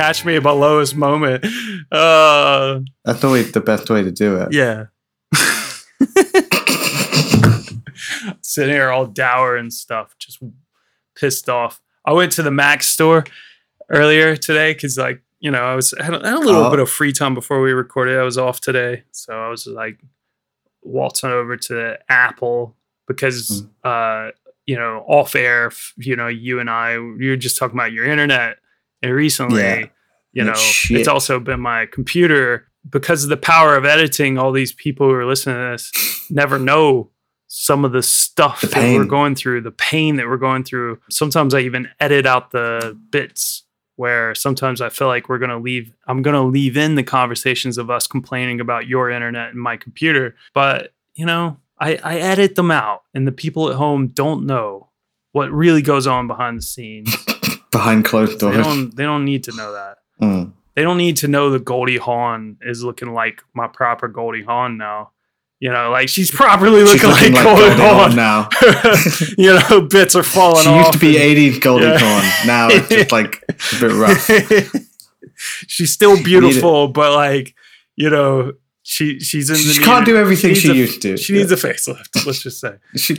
catch me at my lowest moment. That's the best way to do it. Yeah. Sitting here all dour and stuff, just pissed off. I went to the Mac store earlier today because, like, you know, I had a little bit of free time before we recorded. I was off today, so I was like waltzing over to Apple because, you know, off air, you know, you and I, you were just talking about your internet, and recently, you know, it's also been my computer. Because of the power of editing, all these people who are listening to this never know some of the stuff that we're going through, the pain that we're going through. Sometimes I even edit out the bits where sometimes I feel like I'm going to leave in the conversations of us complaining about your internet and my computer. But, you know, I edit them out, and the people at home don't know what really goes on behind the scenes. Behind closed doors. They don't need to know that. Mm. They don't need to know the Goldie Hawn is looking like my proper Goldie Hawn now. You know, like she's properly looking like Goldie Hawn now. You know, bits are falling off. She used to be 80s Goldie Hawn. Now it's just like a bit rough. She's still beautiful, but like, you know, she's in the She can't do everything she used to. She needs a facelift, let's just say. You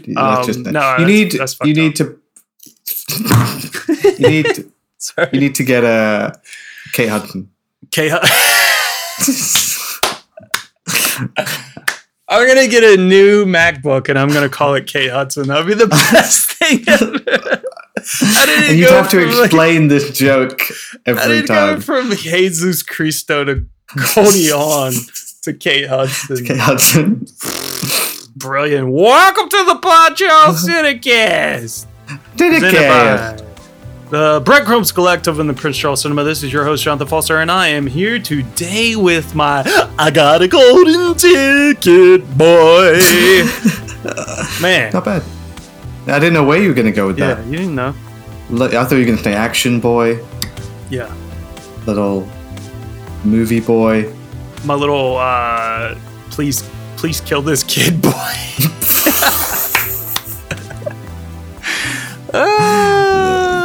need to get a Kate Hudson. I'm going to get a new MacBook and I'm going to call it Kate Hudson. That'll be the best thing ever. And you'd have to explain this joke every time. I didn't go from Jesus Cristo to Goldie Hawn to Kate Hudson. Kate Hudson. Brilliant. Welcome to the Podchild Cinecast. Cinecast. The Breadcrumbs Collective and the Prince Charles Cinema. This is your host, Jonathan Foster, and I am here today with my I Got a Golden Ticket Boy. Man. Not bad. I didn't know where you were going to go with that. Yeah, you didn't know. I thought you were going to say Action Boy. Yeah. Little Movie Boy. My little, please kill this kid boy.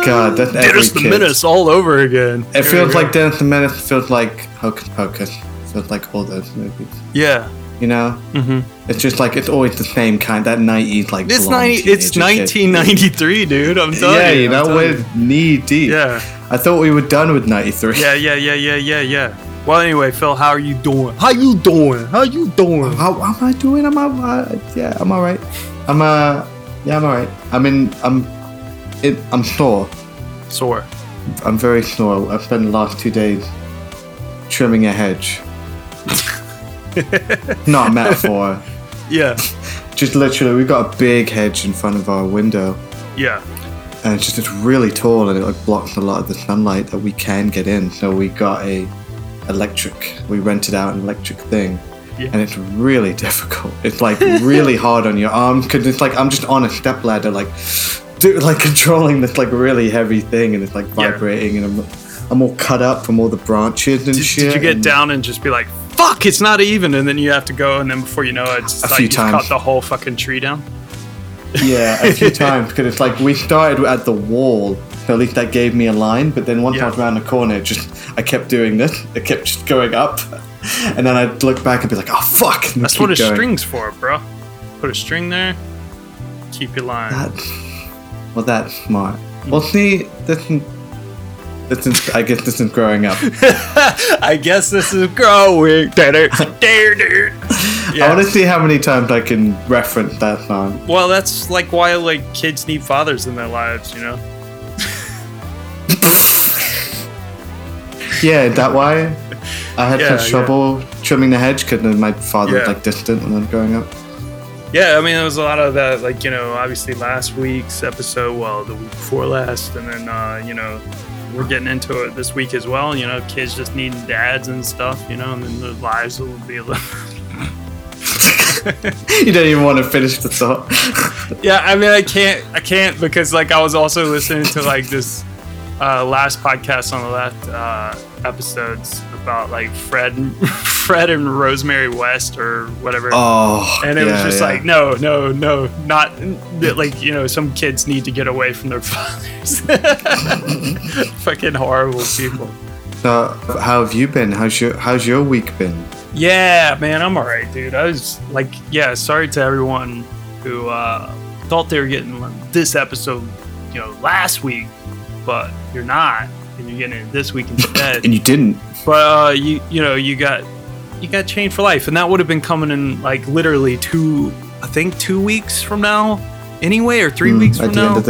God, that's Dennis the Menace all over again. It feels like Dennis the Menace, feels like Hocus Pocus, feels like all those movies. Yeah. You know? Mm-hmm. It's just like, it's always the same kind, that 90s, like, it's 1993, dude, I'm done. Yeah, you know, we're knee deep. Yeah. I thought we were done with 93. Yeah. Well, anyway, Phil, how are you doing? How am I doing? I'm alright. I'm alright. I'm sore. I'm very sore. I've spent the last 2 days trimming a hedge. Not a metaphor. Yeah. Just literally, we've got a big hedge in front of our window. Yeah. And it's really tall, and it like blocks a lot of the sunlight that we can get in. So we got we rented out an electric thing. Yeah. And it's really difficult. It's like really hard on your arm, because it's like I'm just on a stepladder, like... Dude, like controlling this like really heavy thing, and it's like vibrating, and I'm all cut up from all the branches and shit. Did you get down and just be like, "Fuck, it's not even," and then you have to go, and then before you know it, it's like you cut the whole fucking tree down? Yeah, a few times, because it's like we started at the wall, so at least that gave me a line. But then once I was around the corner, I kept doing this. It kept just going up, and then I'd look back and be like, "Oh fuck!" That's what a string's for, bro. Put a string there, keep your line. Well, that's smart. Well, see, this is growing up. Yeah. I want to see how many times I can reference that song. Well, that's like why like kids need fathers in their lives, you know? Yeah, is that why I had such trouble trimming the hedge? Because my father was like distant when I was growing up. Yeah, I mean, there was a lot of that, like, you know, obviously last week's episode, well, the week before last, and then, you know, we're getting into it this week as well, you know, kids just needing dads and stuff, you know, and then their lives will be a little... You don't even want to finish the thought. Yeah, I mean, I can't, because, like, I was also listening to, like, this last podcast on the last episodes about like Fred and Rosemary West or whatever. Oh, and it was just like no, not like, you know, some kids need to get away from their fathers. Fucking horrible people. So how have you been? How's your week been? Yeah, man, I'm all right, dude. I was like, yeah, sorry to everyone who thought they were getting this episode, you know, last week, but you're not, and you're getting it this week instead. And you didn't. But you got chained for life, and that would have been coming in like literally 2 weeks from now. Anyway, or 3 weeks from now, we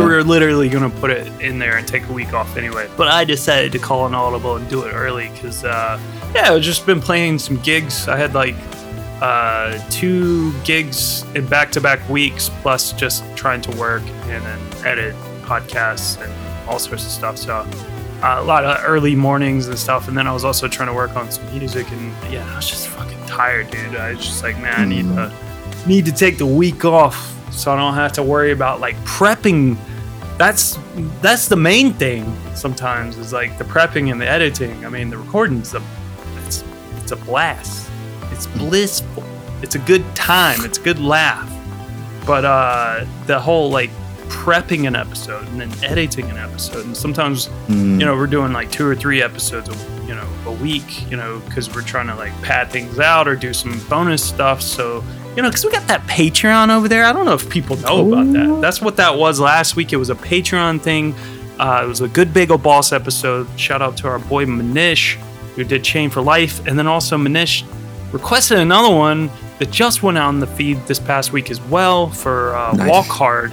were literally gonna put it in there and take a week off anyway. But I decided to call an audible and do it early because, I've just been playing some gigs. I had like 2 gigs in back-to-back weeks, plus just trying to work and then edit podcasts and all sorts of stuff. So a lot of early mornings and stuff. And then I was also trying to work on some music. And yeah, I was just fucking tired, dude. I was just like, man, I need to take the week off so I don't have to worry about like prepping. That's the main thing sometimes, is like the prepping and the editing. I mean, the recording's it's a blast. It's blissful. It's a good time. It's a good laugh. But the whole like prepping an episode and then editing an episode, and sometimes we're doing like 2 or 3 episodes a week, because we're trying to like pad things out or do some bonus stuff. So because we got that Patreon over there. I don't know if people know about that. That's what that was last week. It was a Patreon thing. It was a Good Bagel Boss episode. Shout out to our boy Manish, who did Chain for Life. And then also Manish requested another one that just went out on the feed this past week as well for nice. Walk Hard.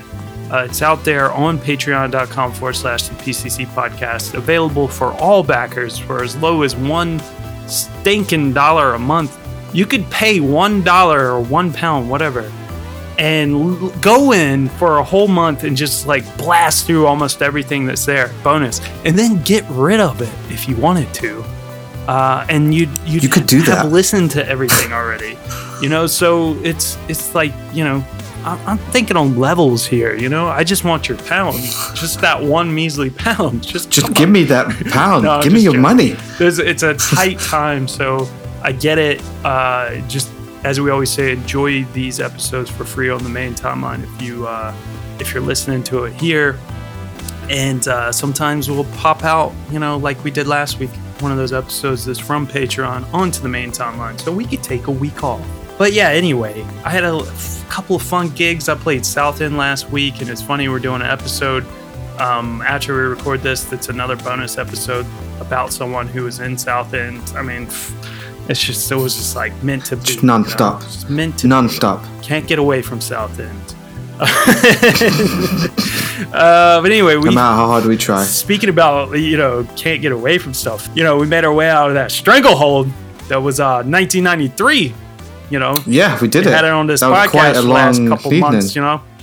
It's out there on patreon.com/PCC podcast. Available for all backers for as low as $1 a month. You could pay $1 or £1, whatever, and go in for a whole month and just like blast through almost everything that's there, bonus, and then get rid of it if you wanted to. And you could do that. Listened to everything already, So it's like I'm thinking on levels here. I just want your pound, just that one measly pound. Just give me that pound. No, give me your money. It's a tight time, so. I get it. Just as we always say, enjoy these episodes for free on the main timeline if you're listening to it here. And sometimes we'll pop out, like we did last week, one of those episodes that's from Patreon onto the main timeline, so we could take a week off. But yeah, anyway, I had a couple of fun gigs. I played South End last week, and it's funny, we're doing an episode after we record this that's another bonus episode about someone who was in South End. I mean... It was just like meant to be. Just nonstop. Just meant to nonstop. Be. Can't get away from South End. But anyway, no matter how hard we try. Speaking about, can't get away from stuff. We made our way out of that stranglehold that was 1993. Yeah, we did it. Had it on this podcast quite a long last couple evening. Months.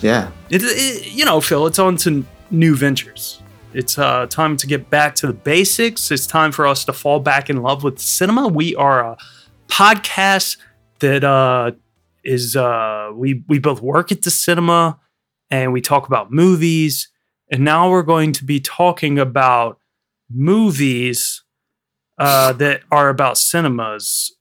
Yeah. Phil, it's on to new ventures. It's time to get back to the basics. It's time for us to fall back in love with cinema. We are a podcast that we both work at the cinema and we talk about movies. And now we're going to be talking about movies that are about cinemas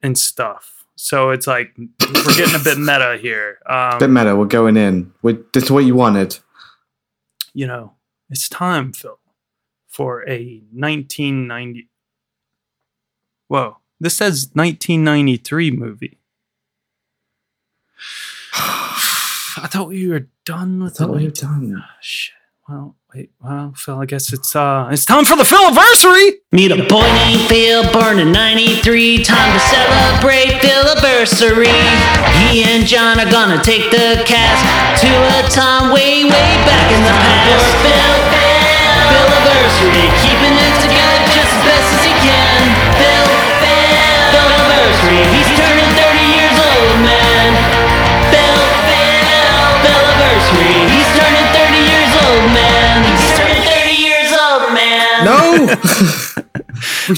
and stuff. So it's like we're getting a bit meta here. We're going in. This is what you wanted. It's time, Phil, for a 1990... Whoa, this says 1993 movie. I thought we were done with it. Oh, shit. Well, wait. Well, Phil, I guess it's time for the Philiversary! Meet a boy named Phil, born in 93. Time to celebrate Philiversary. He and John are gonna take the cast to a time way, way back in the past. Philiversary, keeping it together just as best as he can. Philiversary, he's turning 30 years old, man. Philiversary, he's turning 30 years old, man. He's turning 30 years old, man. No!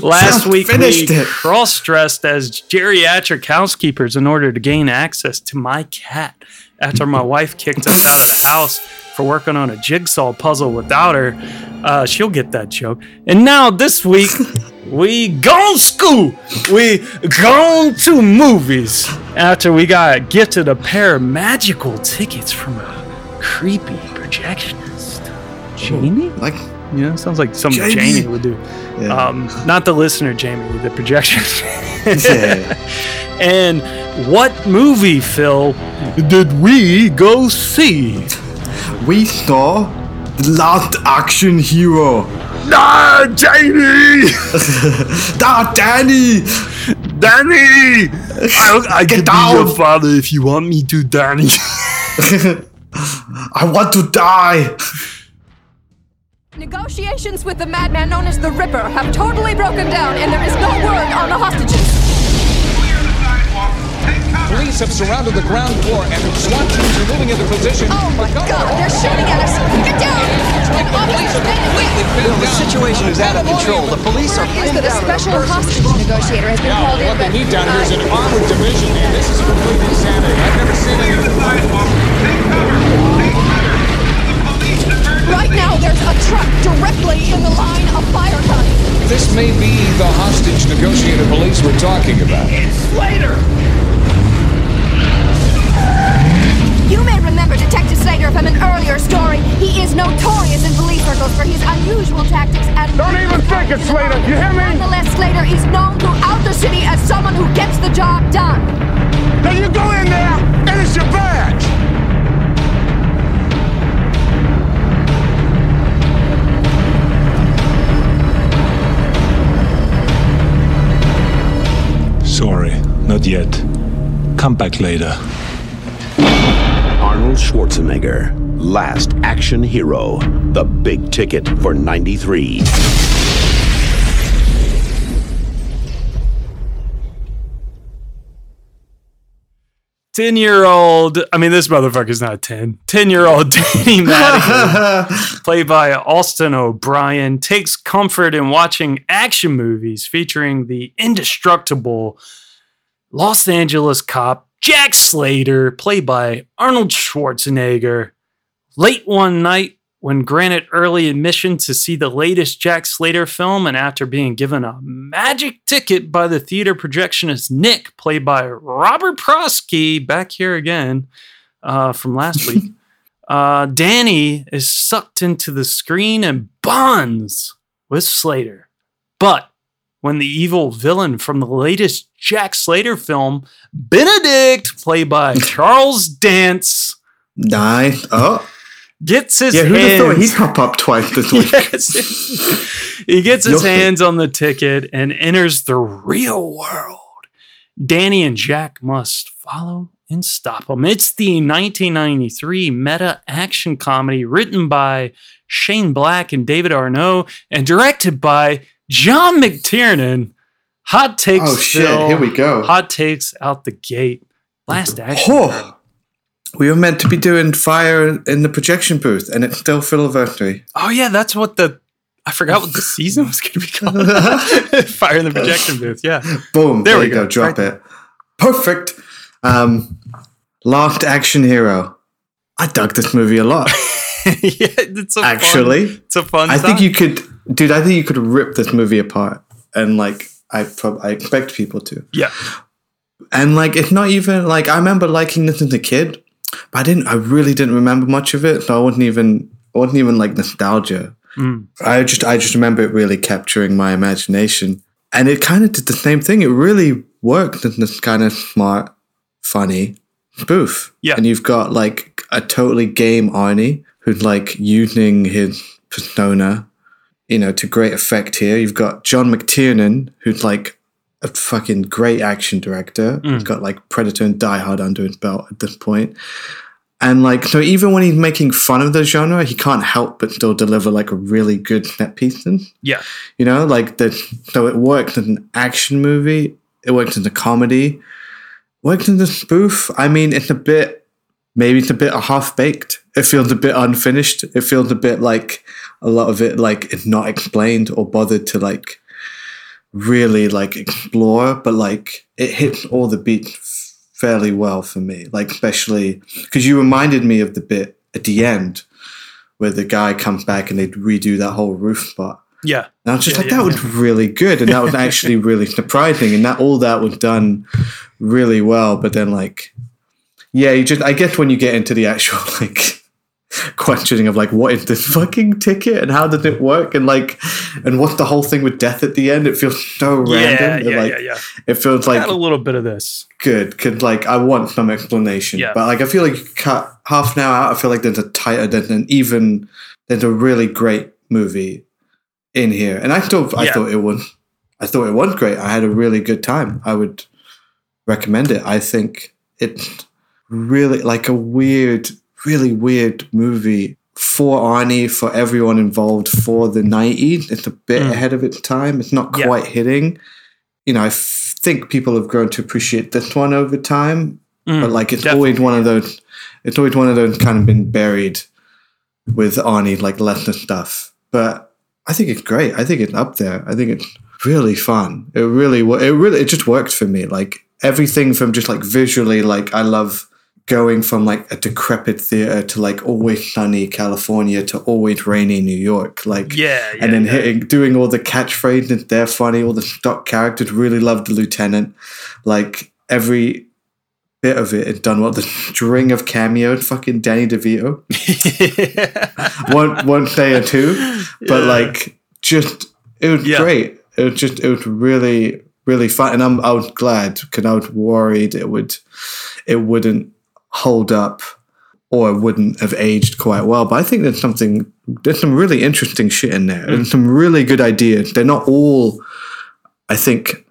Last week we cross-dressed as geriatric housekeepers in order to gain access to my cat after my wife kicked us out of the house for working on a jigsaw puzzle without her. She'll get that joke. And now this week, we gone school. We gone to movies after we got gifted a pair of magical tickets from a creepy projectionist. Jamie? Like You know, sounds like something Jamie would do. Yeah. Not the listener, Jamie, the projection. And what movie, Phil, did we go see? We saw Last Action Hero. No, Jamie! No, Danny! Danny! I can be your father if you want me to, Danny. I want to die! Negotiations with the madman known as the Ripper have totally broken down, and there is no word on the hostages. Clear the sidewalk. Take cover. Police have surrounded the ground floor, and SWAT teams are moving into position. Oh my God, they're shooting at us! Get down! An officer made it. The situation is out of control. The police are pinned down. A special hostage negotiator has been called in. What they need down here is an armored division, and this is complete insanity. I've never seen it. Clear the sidewalk. Take cover. Take cover. Right now, there's a truck directly in the line of fire coming. This may be the hostage negotiator police were talking about. It's Slater! You may remember Detective Slater from an earlier story. He is notorious in police circles for his unusual tactics and... Don't even think it, Slater! You hear me? Nonetheless, Slater is known throughout the city as someone who gets the job done. Now you go in there, and it's your badge! Sorry, not yet. Come back later. Arnold Schwarzenegger, Last Action Hero, the big ticket for 93. This motherfucker's not 10. 10-year-old Danny Madigan, played by Austin O'Brien, takes comfort in watching action movies featuring the indestructible Los Angeles cop Jack Slater, played by Arnold Schwarzenegger. Late one night, when granted early admission to see the latest Jack Slater film, and after being given a magic ticket by the theater projectionist Nick, played by Robert Prosky, back here again from last week, Danny is sucked into the screen and bonds with Slater. But when the evil villain from the latest Jack Slater film, Benedict, played by Charles Dance. Nice. Oh. Gets his hands. Who thought he'd pop up twice this week? Yes. He gets his hands on the ticket and enters the real world. Danny and Jack must follow and stop him. It's the 1993 meta action comedy written by Shane Black and David Arnault and directed by John McTiernan. Hot takes. Oh shit! Here we go. Hot takes out the gate. Last action. Oh. We were meant to be doing fire in the projection booth, and it's still Philiversary. Oh, yeah, that's what I forgot what the season was going to be called. Fire in the projection booth, yeah. Boom, there we go. Drop it. Perfect. Last Action Hero. I dug this movie a lot. Yeah, it's a fun time. I think you could rip this movie apart, and, I expect people to. Yeah. And, it's not even, I remember liking this as a kid. But I really didn't remember much of it, so I wasn't even nostalgia. Mm. I just remember it really capturing my imagination, and it kind of did the same thing. It really worked in this kind of smart, funny spoof. Yeah, and you've got a totally game Arnie who's using his persona, to great effect here. You've got John McTiernan who's a fucking great action director. He's got Predator and Die Hard under his belt at this point. And so even when he's making fun of the genre, he can't help but still deliver a really good set pieces. Yeah. So it works as an action movie. It works as a comedy. Works as a spoof. I mean, maybe it's a bit half-baked. It feels a bit unfinished. It feels a bit a lot of it is not explained or bothered to really explore, but it hits all the beats fairly well for me, especially because you reminded me of the bit at the end where the guy comes back and they redo that whole roof spot. Yeah, and I was just that was really good, and that was actually really surprising, and that all that was done really well. But then you just, I guess when you get into the actual questioning of like, what is this fucking ticket and how did it work, and like, and what's the whole thing with death at the end? It feels so random. It feels like a little bit of this. Good, could like I want some explanation, but like I feel like you cut half an hour out. I feel like there's a tighter, there's a really great movie in here, and I thought it was great. I had a really good time. I would recommend it. I think it's really like a weird, really weird movie for Arnie, for everyone involved, for the 90s. It's a bit ahead of its time. It's not quite hitting. You know, I think people have grown to appreciate this one over time, but like it's always one of those. It's always one of those kind of been buried with Arnie, like lesser stuff. But I think it's great. I think it's up there. I think it's really fun. It just worked for me. Like everything from just like visually, like I love going from like a decrepit theater to like always sunny California to always rainy New York. Like, and then doing all the catchphrases. They're funny. All the stock characters. Really loved the lieutenant. Like every bit of it had done well. The string of cameos, fucking Danny DeVito. One day or two, but like just it was great. It was really, really fun, and I was glad because I was worried it wouldn't hold up or it wouldn't have aged quite well. But I think there's some really interesting shit in there, and some really good ideas. They're not all, I think,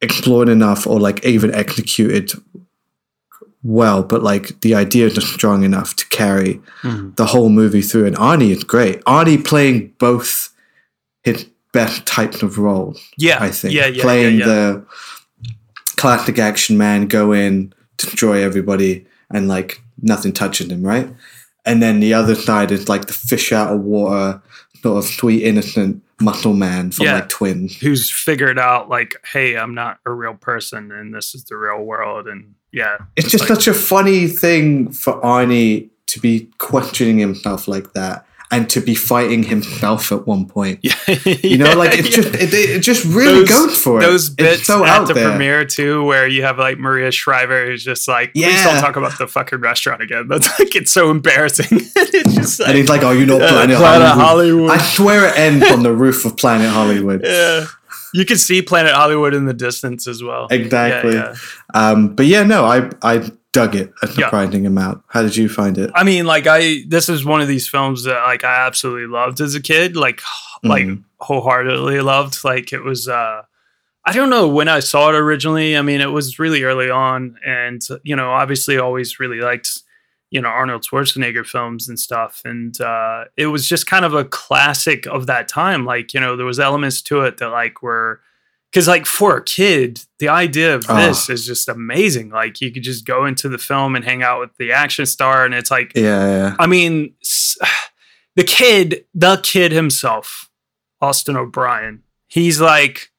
explored enough or like even executed well, but like the ideas are strong enough to carry the whole movie through. And Arnie is great. Arnie playing both his best types of roles. I think the classic action man, go in, destroy everybody, and like nothing touches him, right? And then the other side is like the fish out of water, sort of sweet innocent muscle man from like Twins, who's figured out like, hey, I'm not a real person and this is the real world. And it's just like such a funny thing for Arnie to be questioning himself like that, and to be fighting himself at one point. You know, like it's just it just really goes for it. Those bits at the premiere too, where you have like Maria Shriver who's just like, please don't talk about the fucking restaurant again. That's like, it's so embarrassing. It's just like, and he's like, oh, you know, Planet Hollywood. I swear it ends on the roof of Planet Hollywood. Yeah. You can see Planet Hollywood in the distance as well. Exactly. But yeah, no, I dug it a surprising amount. How did you find it? I mean, like this is one of these films that like I absolutely loved as a kid, like wholeheartedly loved. Like it was, I don't know when I saw it originally. I mean, it was really early on, and you know, obviously always really liked, you know, Arnold Schwarzenegger films and stuff. And it was just kind of a classic of that time. Like, you know, there was elements to it that like were, because like for a kid, the idea of this is just amazing. Like you could just go into the film and hang out with the action star, and it's like, I mean, the kid himself, Austin O'Brien, he's like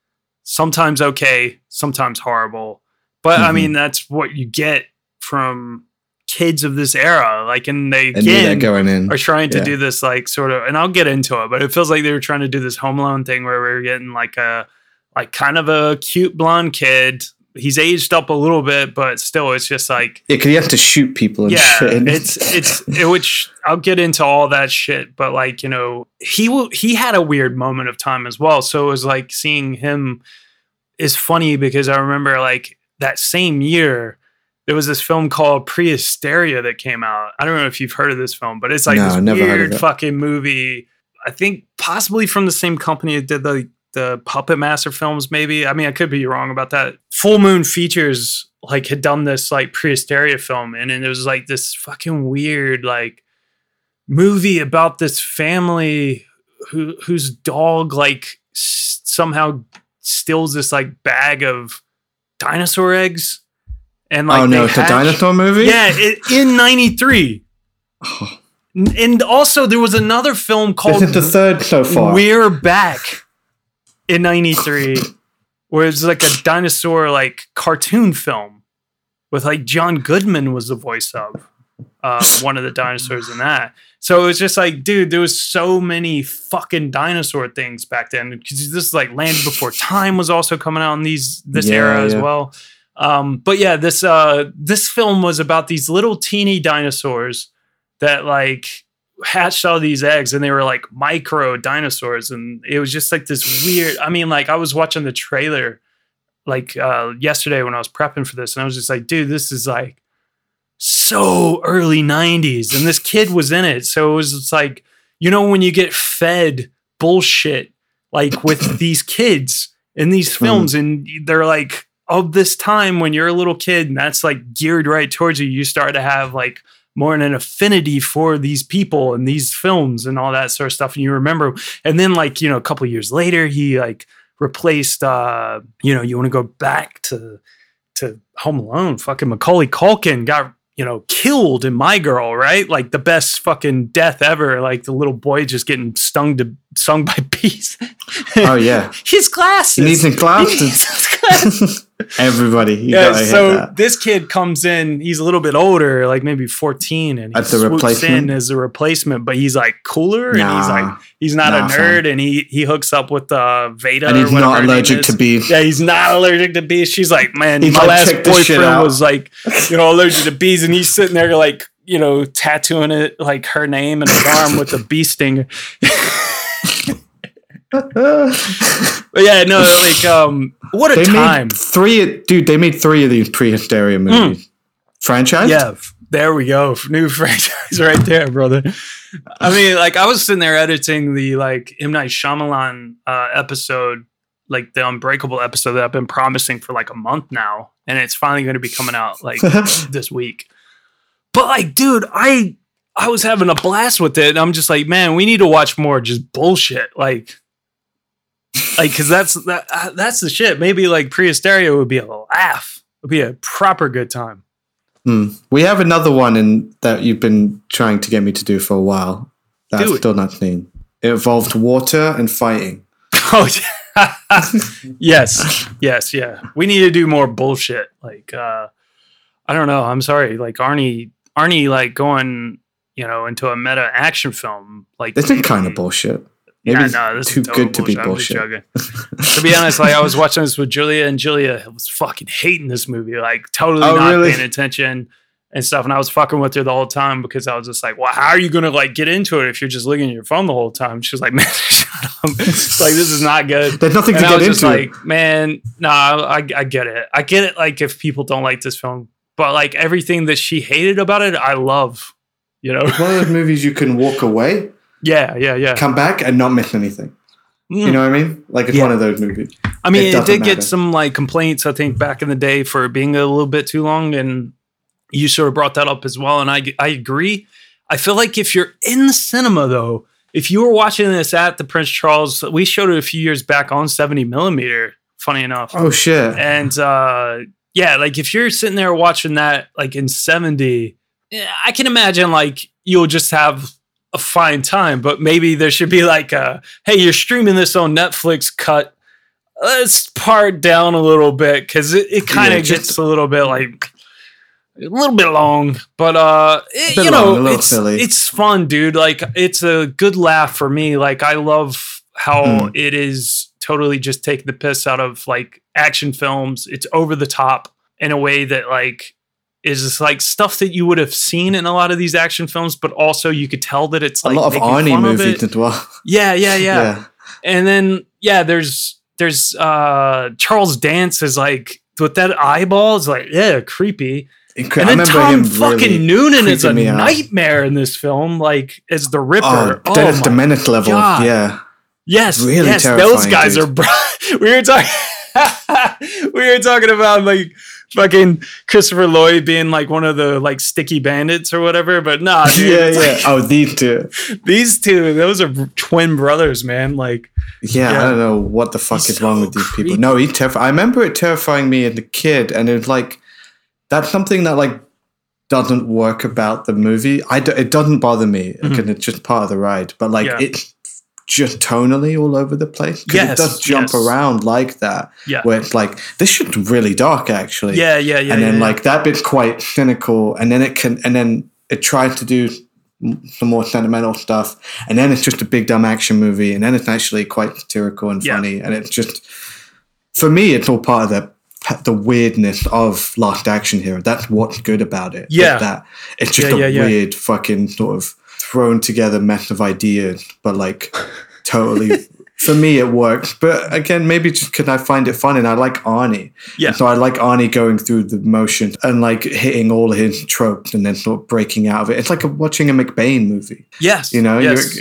sometimes okay, sometimes horrible, but I mean that's what you get from kids of this era. Like, and they again are trying to do this like sort of, and I'll get into it, but it feels like they were trying to do this Home Alone thing where we're getting like a, like kind of a cute blonde kid. He's aged up a little bit, but still, it's just like, yeah, because you have to shoot people and shit. And which I'll get into all that shit. But like, you know, he had a weird moment of time as well. So it was like seeing him is funny, because I remember like that same year there was this film called Pre-Hysteria that came out. I don't know if you've heard of this film, but it's like this weird fucking movie. I think possibly from the same company that did the Puppet Master films, maybe. I mean, I could be wrong about that. Full Moon Features like had done this like Pre-Hysteria film, and then there was like this fucking weird like movie about this family whose dog like somehow steals this like bag of dinosaur eggs, and like it's a dinosaur movie. In 93. And also there was another film called the third so far, We're Back, in 93, where it's like a dinosaur like cartoon film with like John Goodman was the voice of one of the dinosaurs in that. So it's just like, dude, there was so many fucking dinosaur things back then, because this is like Land Before Time was also coming out in this era as well. But yeah, this film was about these little teeny dinosaurs that like hatched all these eggs, and they were like micro dinosaurs, and it was just like this weird. I mean, like I was watching the trailer like yesterday when I was prepping for this, and I was just like, dude, this is like so early 90s, and this kid was in it. So it was just like, you know, when you get fed bullshit like with these kids in these films, and they're like of this time when you're a little kid and that's like geared right towards you, you start to have like more an affinity for these people and these films and all that sort of stuff. And you remember, and then like, you know, a couple of years later, he like replaced, you know, you want to go back to Home Alone, fucking Macaulay Culkin got, you know, killed in My Girl, right? Like the best fucking death ever. Like the little boy just getting stung by bees. Oh yeah. His glasses. He needs his glasses. Everybody. So this kid comes in, he's a little bit older, like maybe 14, and he swoops in as a replacement, but he's like cooler, and he's like, he's not a nerd, and he hooks up with Veda, and he's not allergic to bees. Yeah, he's not allergic to bees. She's like, man, my last boyfriend was like, you know, allergic to bees, and he's sitting there like, you know, tattooing it like her name and his arm with a bee stinger. But yeah, no, like what a they time. They made 3 of these pre-hysteria movies. Franchise? Yeah, there we go. New franchise right there, brother. I mean, like I was sitting there editing the like M. Night Shyamalan episode, like the Unbreakable episode that I've been promising for like a month now, and it's finally going to be coming out like this week. But like, dude, I was having a blast with it, and I'm just like, man, we need to watch more just bullshit, like, cause that's the shit. Maybe like pre-hysteria would be a laugh. It'd be a proper good time. We have another one that you've been trying to get me to do for a while. That's still not seen. It involved water and fighting. Oh yeah. yes. Yeah. We need to do more bullshit. Like, I don't know. I'm sorry. Like Arnie, like going, you know, into a meta action film. Like this is kind of bullshit. Maybe it's too good to be bullshit. To be honest, like I was watching this with Julia, and Julia was fucking hating this movie, like totally paying attention and stuff. And I was fucking with her the whole time because I was just like, well, how are you going to like get into it if you're just looking at your phone the whole time? She was like, man, shut up. Like, this is not good. There's nothing to get into. I was just like, man, I get it. I get it. Like if people don't like this film, but like everything that she hated about it, I love, you know, it's one of those movies you can walk away. Yeah. Come back and not miss anything. You know what I mean? Like, it's one of those movies. I mean, it did get some, like, complaints, I think, back in the day for being a little bit too long, and you sort of brought that up as well, and I agree. I feel like if you're in the cinema, though, if you were watching this at the Prince Charles, we showed it a few years back on 70mm, funny enough. Oh, shit. And, yeah, like, if you're sitting there watching that, like, in 70, I can imagine, like, you'll just have a fine time, but maybe there should be like a, hey, you're streaming this on Netflix, cut. Let's part down a little bit, because it kind of gets a little bit like a little bit long, but you know, it's fun, dude. Like it's a good laugh for me. Like I love how it is totally just taking the piss out of like action films. It's over the top in a way that like is just like stuff that you would have seen in a lot of these action films, but also you could tell that it's like a lot of Arnie movies as well. Yeah. And then there's Charles Dance is like with that eyeball is like creepy. And then Tom fucking Noonan is a nightmare in this film, like as the Ripper. Oh, Dennis the Menace level. God. Yeah. Yes. Really yes. Those guys are. We were talking about like fucking Christopher Lloyd being like one of the like sticky bandits or whatever, but nah, dude. Yeah. Like, oh, these two, those are twin brothers, man. Like, yeah. I don't know what the fuck is wrong with these people. No, I remember it terrifying me as a kid, and it's like that's something that like doesn't work about the movie. It doesn't bother me because it's just part of the ride, but like it's just tonally all over the place because it does jump around like that where it's like this shit's really dark actually and then like that bit's quite cynical, and then it tries to do some more sentimental stuff, and then it's just a big dumb action movie, and then it's actually quite satirical and funny, and it's just for me it's all part of that the weirdness of Last Action Hero. That's what's good about it. Yeah. That it's just a weird fucking sort of thrown together mess of ideas, but like totally... For me, it works. But again, maybe just because I find it fun and I like Arnie. Yeah. And so I like Arnie going through the motions and like hitting all his tropes and then sort of breaking out of it. It's like watching a McBain movie. Yes. You know, yes,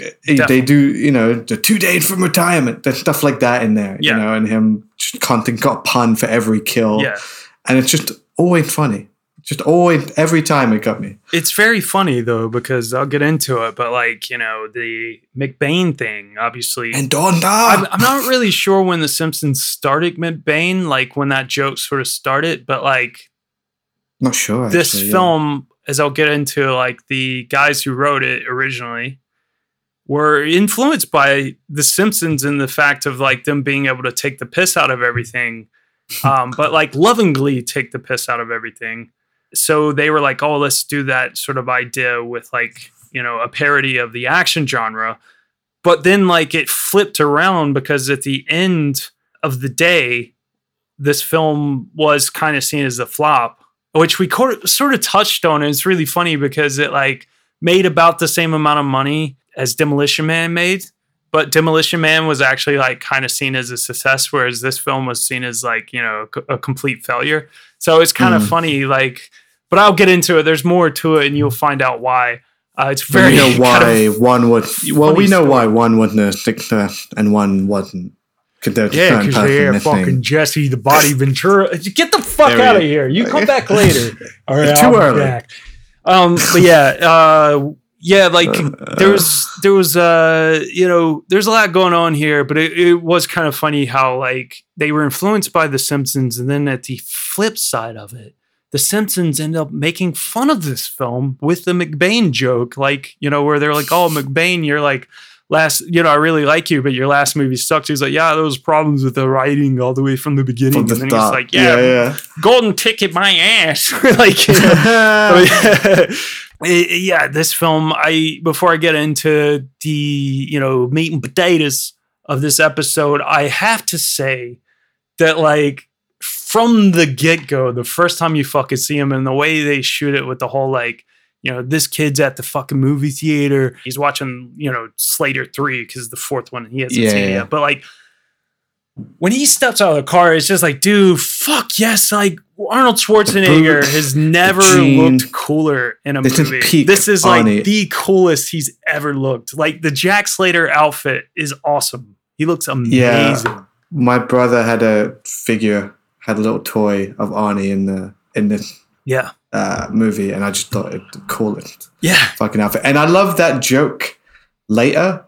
they do, you know, the 2 days from retirement. There's stuff like that in there, you know, and him just constantly got a pun for every kill. Yeah. And it's just always funny. Just always, every time it got me. It's very funny, though, because I'll get into it, but, like, you know, the McBain thing, obviously. And Don Don! I'm not really sure when The Simpsons started McBain, like, when that joke sort of started, but, like... Not sure, actually, this film, as I'll get into, like, the guys who wrote it originally were influenced by The Simpsons and the fact of, like, them being able to take the piss out of everything, but, like, lovingly take the piss out of everything. So they were like, oh, let's do that sort of idea with, like, you know, a parody of the action genre. But then, like, it flipped around because at the end of the day, this film was kind of seen as a flop, which we sort of touched on. And it's really funny because it, like, made about the same amount of money as Demolition Man made. But Demolition Man was actually, like, kind of seen as a success, whereas this film was seen as, like, you know, a complete failure. So it's kind of funny, like, but I'll get into it. There's more to it, and you'll find out why. It's very. We know why kind of one was. Well, we know why one wasn't a success and one wasn't. Yeah, because they're fucking Jesse the Body Ventura. Get the fuck out of here! You come back later. All right, it's too early. Back. But yeah. Yeah, like there was you know, there's a lot going on here, but it was kind of funny how, like, they were influenced by The Simpsons, and then at the flip side of it, The Simpsons end up making fun of this film with the McBain joke, like, you know, where they're like, "Oh, McBain, you're like last, you know, I really like you, but your last movie sucked." He's like, "Yeah, there was problems with the writing all the way from the beginning." From the and then he's like, "Yeah, golden ticket, my ass." Like, you know, yeah, this film, before I get into the, you know, meat and potatoes of this episode, I have to say that, like, from the get-go, the first time you fucking see him and the way they shoot it with the whole, like, you know, this kid's at the fucking movie theater. He's watching, you know, Slater 3 because the fourth one he hasn't seen yet. But, like, when he steps out of the car, it's just like, dude, fuck yes, like, Arnold Schwarzenegger has never looked cooler in a movie. This is like the coolest he's ever looked. Like, the Jack Slater outfit is awesome. He looks amazing. Yeah. My brother had a little toy of Arnie in this movie, and I just thought it the coolest fucking outfit. And I love that joke later,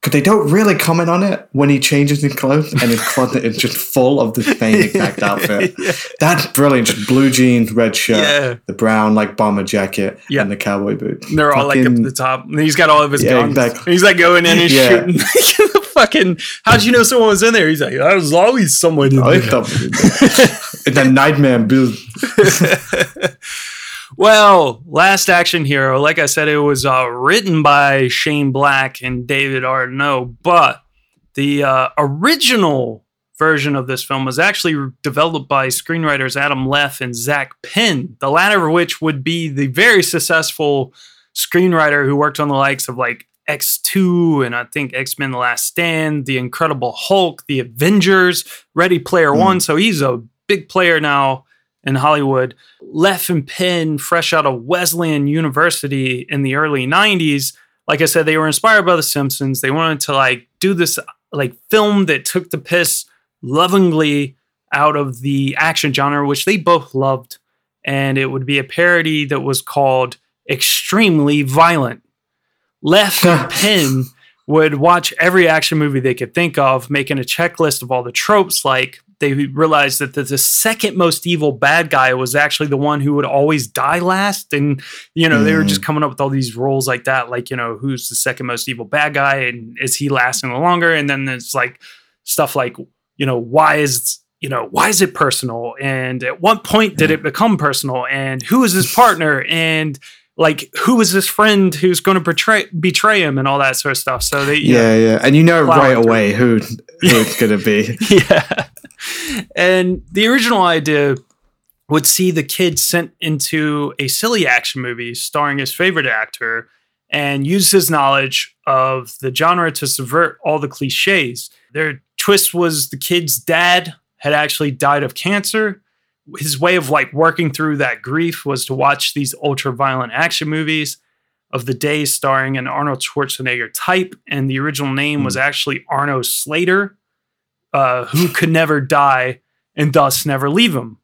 because they don't really comment on it when he changes his clothes and his closet is just full of the same exact outfit. That's brilliant. Just blue jeans, red shirt, the brown, like, bomber jacket, and the cowboy boots. And they're all, fucking, like, up the top. And he's got all of his guns. Exactly. He's, like, going in and shooting. The fucking, how'd you know someone was in there? He's like, there was always someone in there. It's a nightmare build. Well, Last Action Hero, like I said, it was written by Shane Black and David Arnault, but the original version of this film was actually developed by screenwriters Adam Leff and Zak Penn, the latter of which would be the very successful screenwriter who worked on the likes of, like, X2 and I think X-Men The Last Stand, The Incredible Hulk, The Avengers, Ready Player One, so he's a big player now in Hollywood. Leff and Penn, fresh out of Wesleyan University in the early 90s. Like I said, they were inspired by The Simpsons. They wanted to, like, do this, like, film that took the piss lovingly out of the action genre, which they both loved. And it would be a parody that was called Extremely Violent. Leff and Penn would watch every action movie they could think of, making a checklist of all the tropes, like... They realized that the second most evil bad guy was actually the one who would always die last. And, you know, they were just coming up with all these rules like that. Like, you know, who's the second most evil bad guy? And is he lasting the longer? And then there's, like, stuff like, you know, why is it personal? And at what point did it become personal? And who is his partner? And, like, who is this friend who's going to betray him and all that sort of stuff. So they, you know, and you know right away who's going to be. And the original idea would see the kid sent into a silly action movie starring his favorite actor and use his knowledge of the genre to subvert all the cliches. Their twist was the kid's dad had actually died of cancer. His way of like working through that grief was to watch these ultra-violent action movies of the day starring an Arnold Schwarzenegger type. And the original name was actually Arnold Schwarzenegger, who could never die and thus never leave him.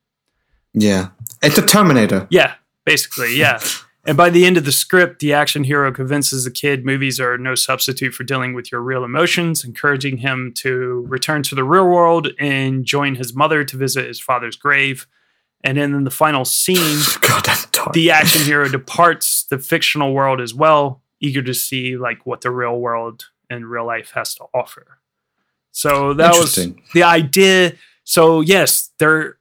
Yeah. It's a Terminator. Yeah, basically. Yeah. And by the end of the script, the action hero convinces the kid movies are no substitute for dealing with your real emotions, encouraging him to return to the real world and join his mother to visit his father's grave. And then in the final scene, the action hero departs the fictional world as well, eager to see like what the real world and real life has to offer. So that was the idea. So yes, there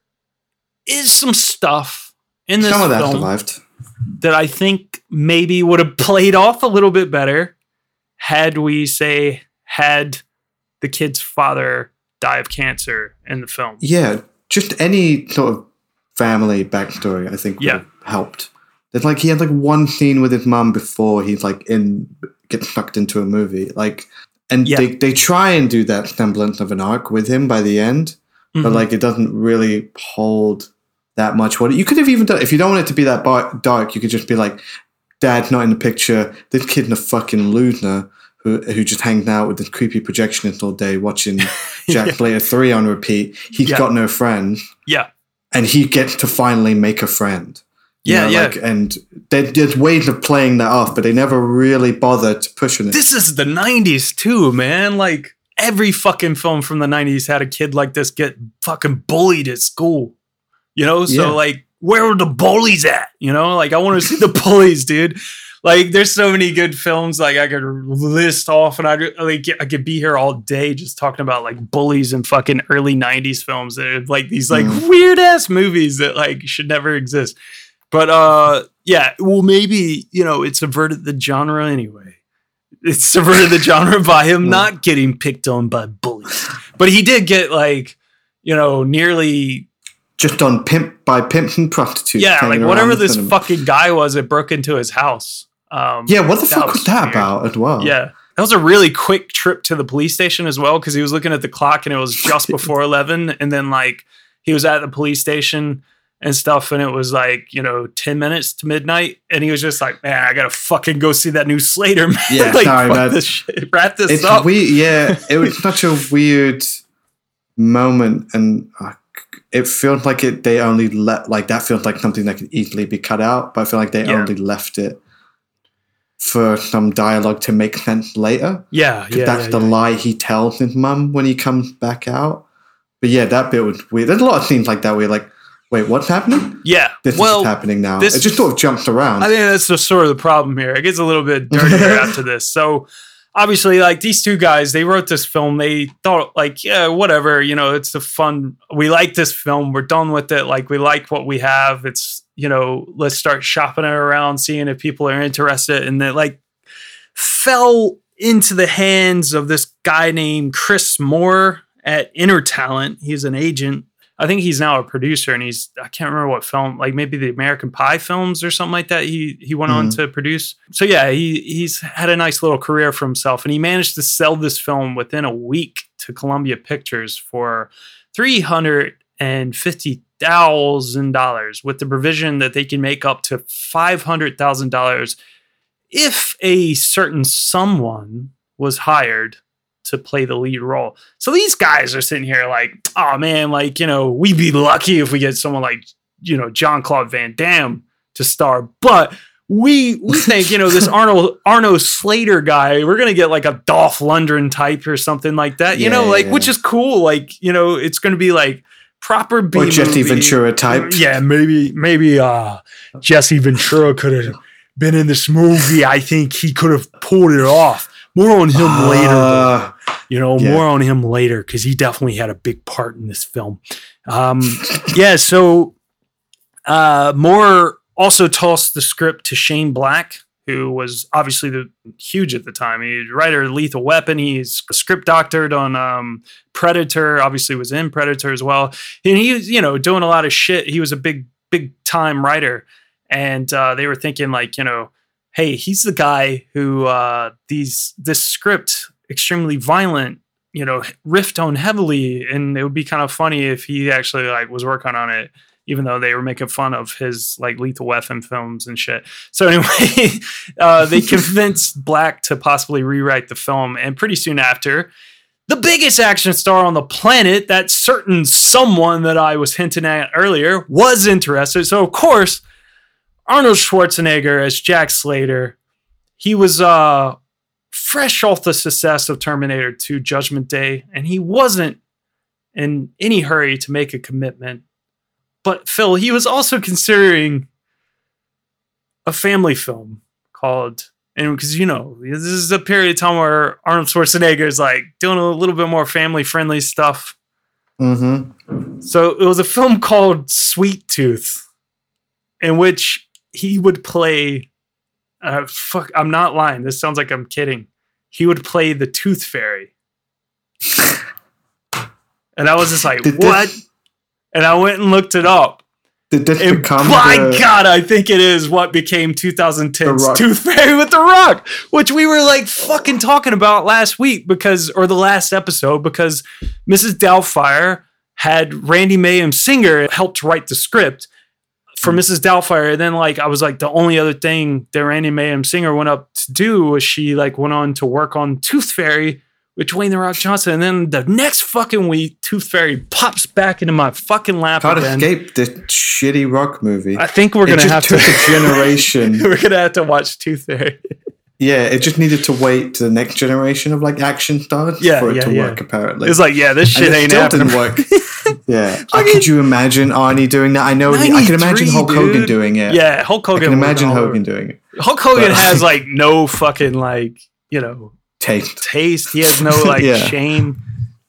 is some stuff in this film that I think maybe would have played off a little bit better had we had the kid's father die of cancer in the film. Yeah, just any sort of family backstory I think would have helped. It's like he had like one scene with his mom before he's like gets sucked into a movie. They try and do that semblance of an arc with him by the end, but like it doesn't really hold that much water. You could have even done, if you don't want it to be that dark, you could just be like, Dad's not in the picture, this kid's a fucking loser who just hangs out with this creepy projectionist all day watching Jack Slater 3 on repeat. He's got no friends. Yeah. And he gets to finally make a friend. And there's ways of playing that off, but they never really bother to push it. This is the 90s too, man. Like, every fucking film from the 90s had a kid like this get fucking bullied at school. You know, so like, where were the bullies at? You know, like, I want to see the bullies, dude. Like, there's so many good films. Like, I could list off, and I could be here all day just talking about like bullies and fucking early 90s films that are like these like weird ass movies that like should never exist. But well, maybe, you know, it subverted the genre anyway. It subverted the genre by him not getting picked on by bullies, but he did get like, you know, nearly. Just on pimp by pimps and prostitutes. Yeah, like whatever this fucking guy was that broke into his house. What the fuck was that about as well? Yeah, that was a really quick trip to the police station as well because he was looking at the clock and it was just before 11. And then like he was at the police station and stuff and it was like, you know, 10 minutes to midnight. And he was just like, man, I gotta fucking go see that new Slater, man. Yeah, like, sorry, man. This shit. Wrap this up. It was such a weird moment and... it feels like they only let like that feels like something that could easily be cut out, but I feel like they only left it for some dialogue to make sense later. Yeah, yeah. That's the lie he tells his mum when he comes back out. But yeah, that bit was weird. There's a lot of scenes like that where you're like, wait, what's happening? Yeah. This is happening now. It just sort of jumps around. I think that's the sort of the problem here. It gets a little bit dirtier after this. So obviously, like, these two guys, they wrote this film. They thought, like, yeah, whatever, you know, it's the fun. We like this film. We're done with it. Like, we like what we have. It's, you know, let's start shopping it around, seeing if people are interested. And they, like, fell into the hands of this guy named Chris Moore at Intertalent. He's an agent. I think he's now a producer, and I can't remember what film, like maybe the American Pie films or something like that he went on to produce. So yeah, he's had a nice little career for himself, and he managed to sell this film within a week to Columbia Pictures for $350,000 with the provision that they can make up to $500,000 if a certain someone was hired to play the lead role. So these guys are sitting here like, oh man, like, you know, we'd be lucky if we get someone like, you know, Jean-Claude Van Damme to star, but we think, you know, this Arnold Schwarzenegger guy, we're going to get like a Dolph Lundgren type or something like that, you know, which is cool. Like, you know, it's going to be like proper B movie. Or Jesse Ventura type. Yeah, maybe Jesse Ventura could have been in this movie. I think he could have pulled it off. More on him later, though. You know, more on him later because he definitely had a big part in this film. So Moore also tossed the script to Shane Black, who was obviously huge at the time. He's a writer of Lethal Weapon. He's script doctored on Predator, obviously was in Predator as well. And he was, you know, doing a lot of shit. He was a big time writer. And they were thinking like, you know, hey, he's the guy who this script, Extremely Violent, you know, riffed on heavily. And it would be kind of funny if he actually like was working on it, even though they were making fun of his like Lethal Weapon films and shit. So anyway, they convinced Black to possibly rewrite the film. And pretty soon after, the biggest action star on the planet, that certain someone that I was hinting at earlier, was interested. So of course, Arnold Schwarzenegger as Jack Slater, he was fresh off the success of Terminator 2 Judgment Day, and he wasn't in any hurry to make a commitment. But Phil, he was also considering a family film called, and because, you know, this is a period of time where Arnold Schwarzenegger is like doing a little bit more family friendly stuff. Mm-hmm. So it was a film called Sweet Tooth, in which he would play, I'm not lying. This sounds like I'm kidding. He would play the Tooth Fairy. And I was just like, what? And I went and looked it up. Did this become God, I think it is what became 2010's Tooth Fairy with The Rock, which we were like fucking talking about last week or the last episode, because Mrs. Doubtfire had Randy Mayhem Singer helped write the script for Mrs. Doubtfire. And then like, I was like, the only other thing that Randy Mayhem Singer went up to do was she like went on to work on Tooth Fairy with Dwayne The Rock Johnson. And then the next fucking week, Tooth Fairy pops back into my fucking lap. Can't escape this shitty rock movie. I think we're going to have to... It just took a generation. We're going to have to watch Tooth Fairy. Yeah, it just needed to wait to the next generation of like action stars for it to work, apparently. It's like, this shit ain't happening. Didn't work. Yeah. Could you imagine Arnie doing that? I know. I can imagine Hulk Hogan doing it. Yeah, Hulk Hogan. I can imagine Hogan doing it. Hulk Hogan has like no fucking like, you know... Taste. He has no like shame.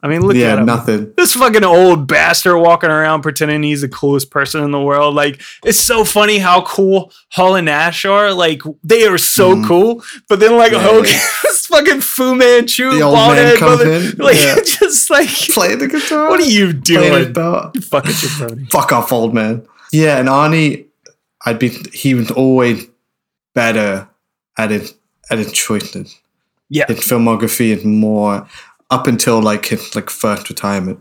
I mean, look at him. Nothing. This fucking old bastard walking around pretending he's the coolest person in the world. Like, it's so funny how cool Hall and Nash are. Like, they are so cool. But then, like, Hogan, this fucking Fu Manchu, the old man comes in. Like, just like play the guitar. What are you doing? You fucking jabroni. Fuck off, old man. Yeah, and Arnie, he was always better at his choices. Yeah, his filmography is more, up until like his like first retirement,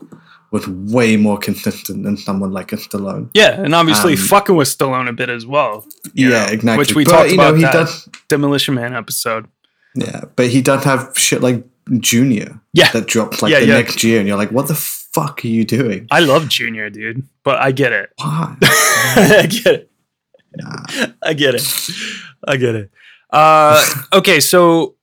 was way more consistent than someone like a Stallone. Yeah, and obviously fucking with Stallone a bit as well. Yeah, exactly. Which we talked about that Demolition Man episode. Yeah, but he does have shit like Junior. Yeah, that dropped like the next year, and you're like, what the fuck are you doing? I love Junior, dude, but I get it. Why? I get it. Nah. I get it. Okay, so.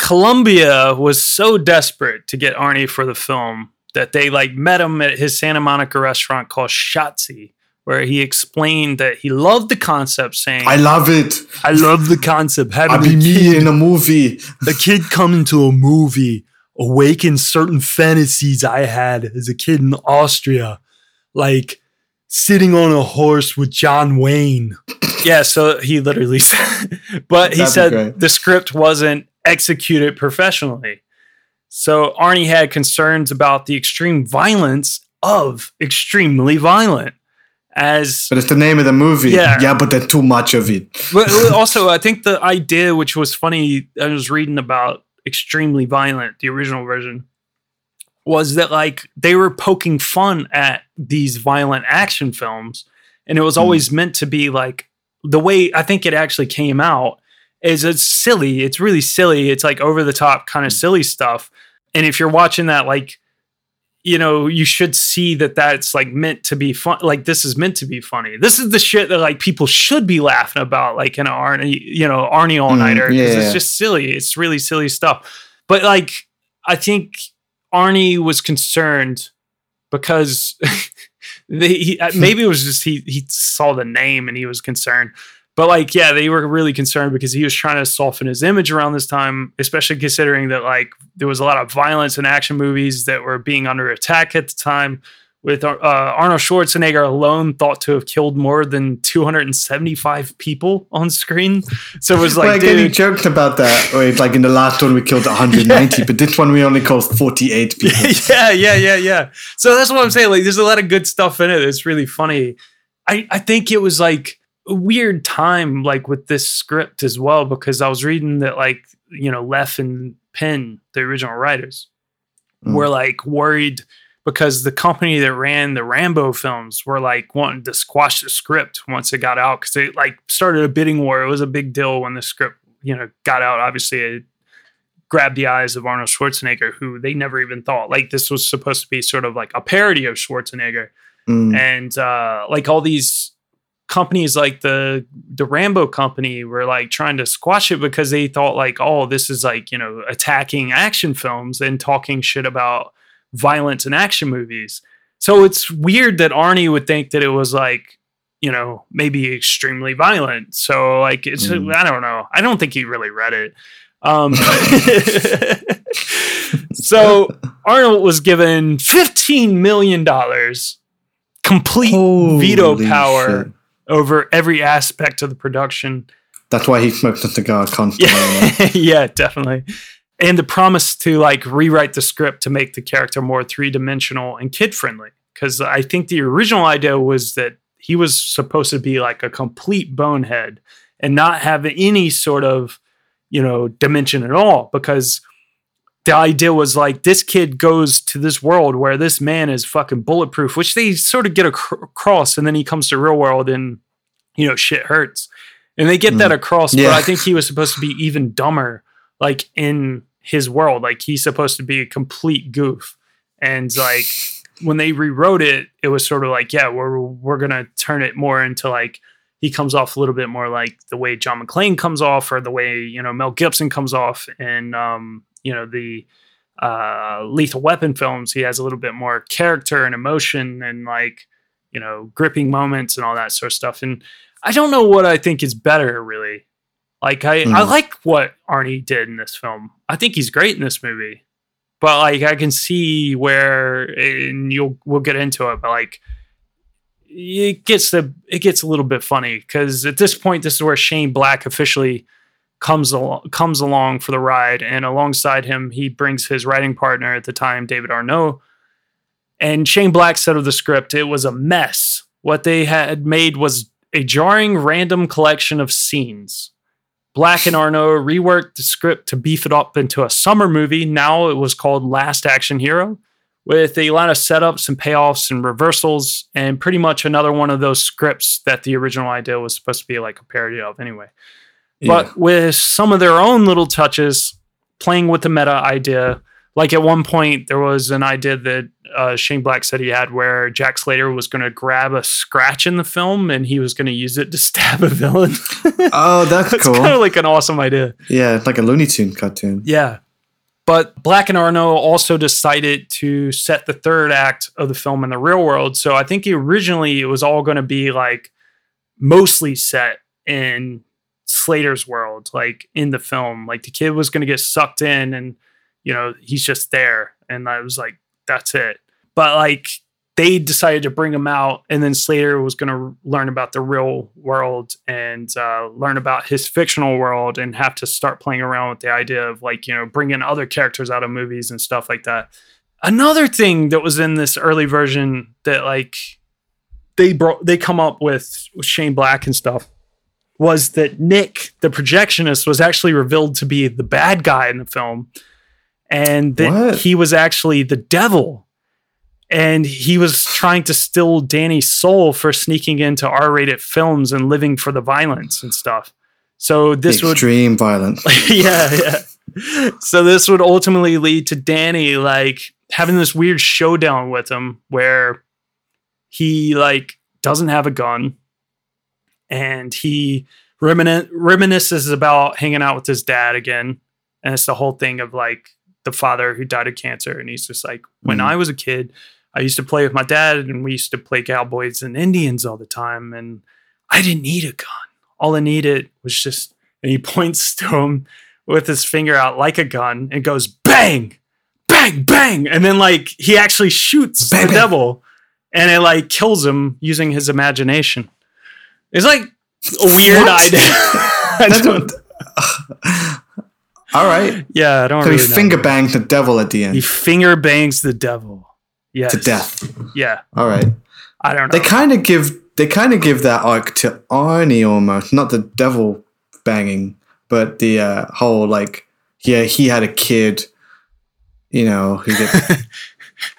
Columbia was so desperate to get Arnie for the film that they like met him at his Santa Monica restaurant called Shotzi, where he explained that he loved the concept, saying, I love the concept. I'll be me in a movie. The kid come into a movie, awaken certain fantasies I had as a kid in Austria, like sitting on a horse with John Wayne. Yeah, so he literally said, but he said the script wasn't executed professionally. So Arnie had concerns about the extreme violence of Extremely Violent. But it's the name of the movie. Yeah, but there's too much of it. But also, I think the idea, which was funny, I was reading about Extremely Violent, the original version, was that like they were poking fun at these violent action films. And it was always meant to be like, the way I think it actually came out is it's silly. It's really silly. It's like over the top kind of silly stuff. And if you're watching that, like, you know, you should see that that's like meant to be fun. Like, this is meant to be funny. This is the shit that like people should be laughing about, like in Arnie, you know, Arnie All Nighter. It's just silly. It's really silly stuff. But like, I think Arnie was concerned because maybe it was just he saw the name and he was concerned. But like, yeah, they were really concerned because he was trying to soften his image around this time, especially considering that like there was a lot of violence in action movies that were being under attack at the time, with Arnold Schwarzenegger alone thought to have killed more than 275 people on screen. So it was like, well, again, you joked about that. Like in the last one, we killed 190, but this one we only caused 48 people. Yeah. So that's what I'm saying. Like, there's a lot of good stuff in it. It's really funny. I think it was like a weird time, like with this script as well, because I was reading that, like, you know, Leff and Penn, the original writers, were like worried because the company that ran the Rambo films were like wanting to squash the script once it got out, because they like started a bidding war. It was a big deal when the script, you know, got out. Obviously, it grabbed the eyes of Arnold Schwarzenegger, who they never even thought, like, this was supposed to be sort of like a parody of Schwarzenegger. And like all these companies, like the Rambo company, were like trying to squash it because they thought like, oh, this is like, you know, attacking action films and talking shit about violence in action movies. So it's weird that Arnie would think that it was like, you know, maybe extremely violent. So like, it's I don't know. I don't think he really read it. So Arnold was given $15 million complete veto power over every aspect of the production. That's why he smokes a cigar constantly. Yeah, definitely. And the promise to like rewrite the script to make the character more three-dimensional and kid-friendly. Because I think the original idea was that he was supposed to be like a complete bonehead and not have any sort of, you know, dimension at all. Because the idea was like, this kid goes to this world where this man is fucking bulletproof, which they sort of get across, and then he comes to real world and, you know, shit hurts. And they get that across, but I think he was supposed to be even dumber, like, in his world. Like, he's supposed to be a complete goof. And, like, when they rewrote it, it was sort of like, yeah, we're going to turn it more into, like, he comes off a little bit more like the way John McClane comes off, or the way, you know, Mel Gibson comes off. And, you know, the Lethal Weapon films, he has a little bit more character and emotion and, like, you know, gripping moments and all that sort of stuff. And I don't know what I think is better, really. Like, I like what Arnie did in this film. I think he's great in this movie. But, like, I can see where, and we'll get into it, but, like, it gets a little bit funny, because at this point, this is where Shane Black officially comes along for the ride, and alongside him he brings his writing partner at the time, David Arnault. And Shane Black said of the script, it was a mess. What they had made was a jarring random collection of scenes. Black and Arnault reworked the script to beef it up into a summer movie. Now it was called Last Action Hero, with a lot of setups and payoffs and reversals, and pretty much another one of those scripts that the original idea was supposed to be like a parody of anyway. But with some of their own little touches, playing with the meta idea. Like, at one point, there was an idea that Shane Black said he had, where Jack Slater was going to grab a scratch in the film and he was going to use it to stab a villain. Oh, that's cool. It's kind of like an awesome idea. Yeah, like a Looney Tunes cartoon. Yeah. But Black and Arnault also decided to set the third act of the film in the real world. So I think originally it was all going to be like mostly set in Slater's world, like in the film, like the kid was going to get sucked in and, you know, he's just there. And I was like, that's it. But like, they decided to bring him out, and then Slater was going to learn about the real world and learn about his fictional world, and have to start playing around with the idea of, like, you know, bringing other characters out of movies and stuff like that. Another thing that was in this early version that, like, they come up with Shane Black and stuff, was that Nick, the projectionist, was actually revealed to be the bad guy in the film. And that he was actually the devil. And he was trying to steal Danny's soul for sneaking into R-rated films and living for the violence and stuff. So this would... extreme violence. Yeah. So this would ultimately lead to Danny, like, having this weird showdown with him where he, like, doesn't have a gun. And he reminisces about hanging out with his dad again. And it's the whole thing of, like, the father who died of cancer. And he's just like, when I was a kid, I used to play with my dad, and we used to play cowboys and Indians all the time. And I didn't need a gun. All I needed was just, and he points to him with his finger out like a gun and goes, bang, bang, bang. And then, like, he actually shoots the devil. and it like kills him using his imagination. It's like a weird idea. All right. Yeah, I don't really know. So he finger bangs the devil at the end. He finger bangs the devil. Yes. To death. Yeah. All right. I don't know. They kind of give that arc to Arnie almost, not the devil banging, but the whole like, yeah, he had a kid, you know, who gets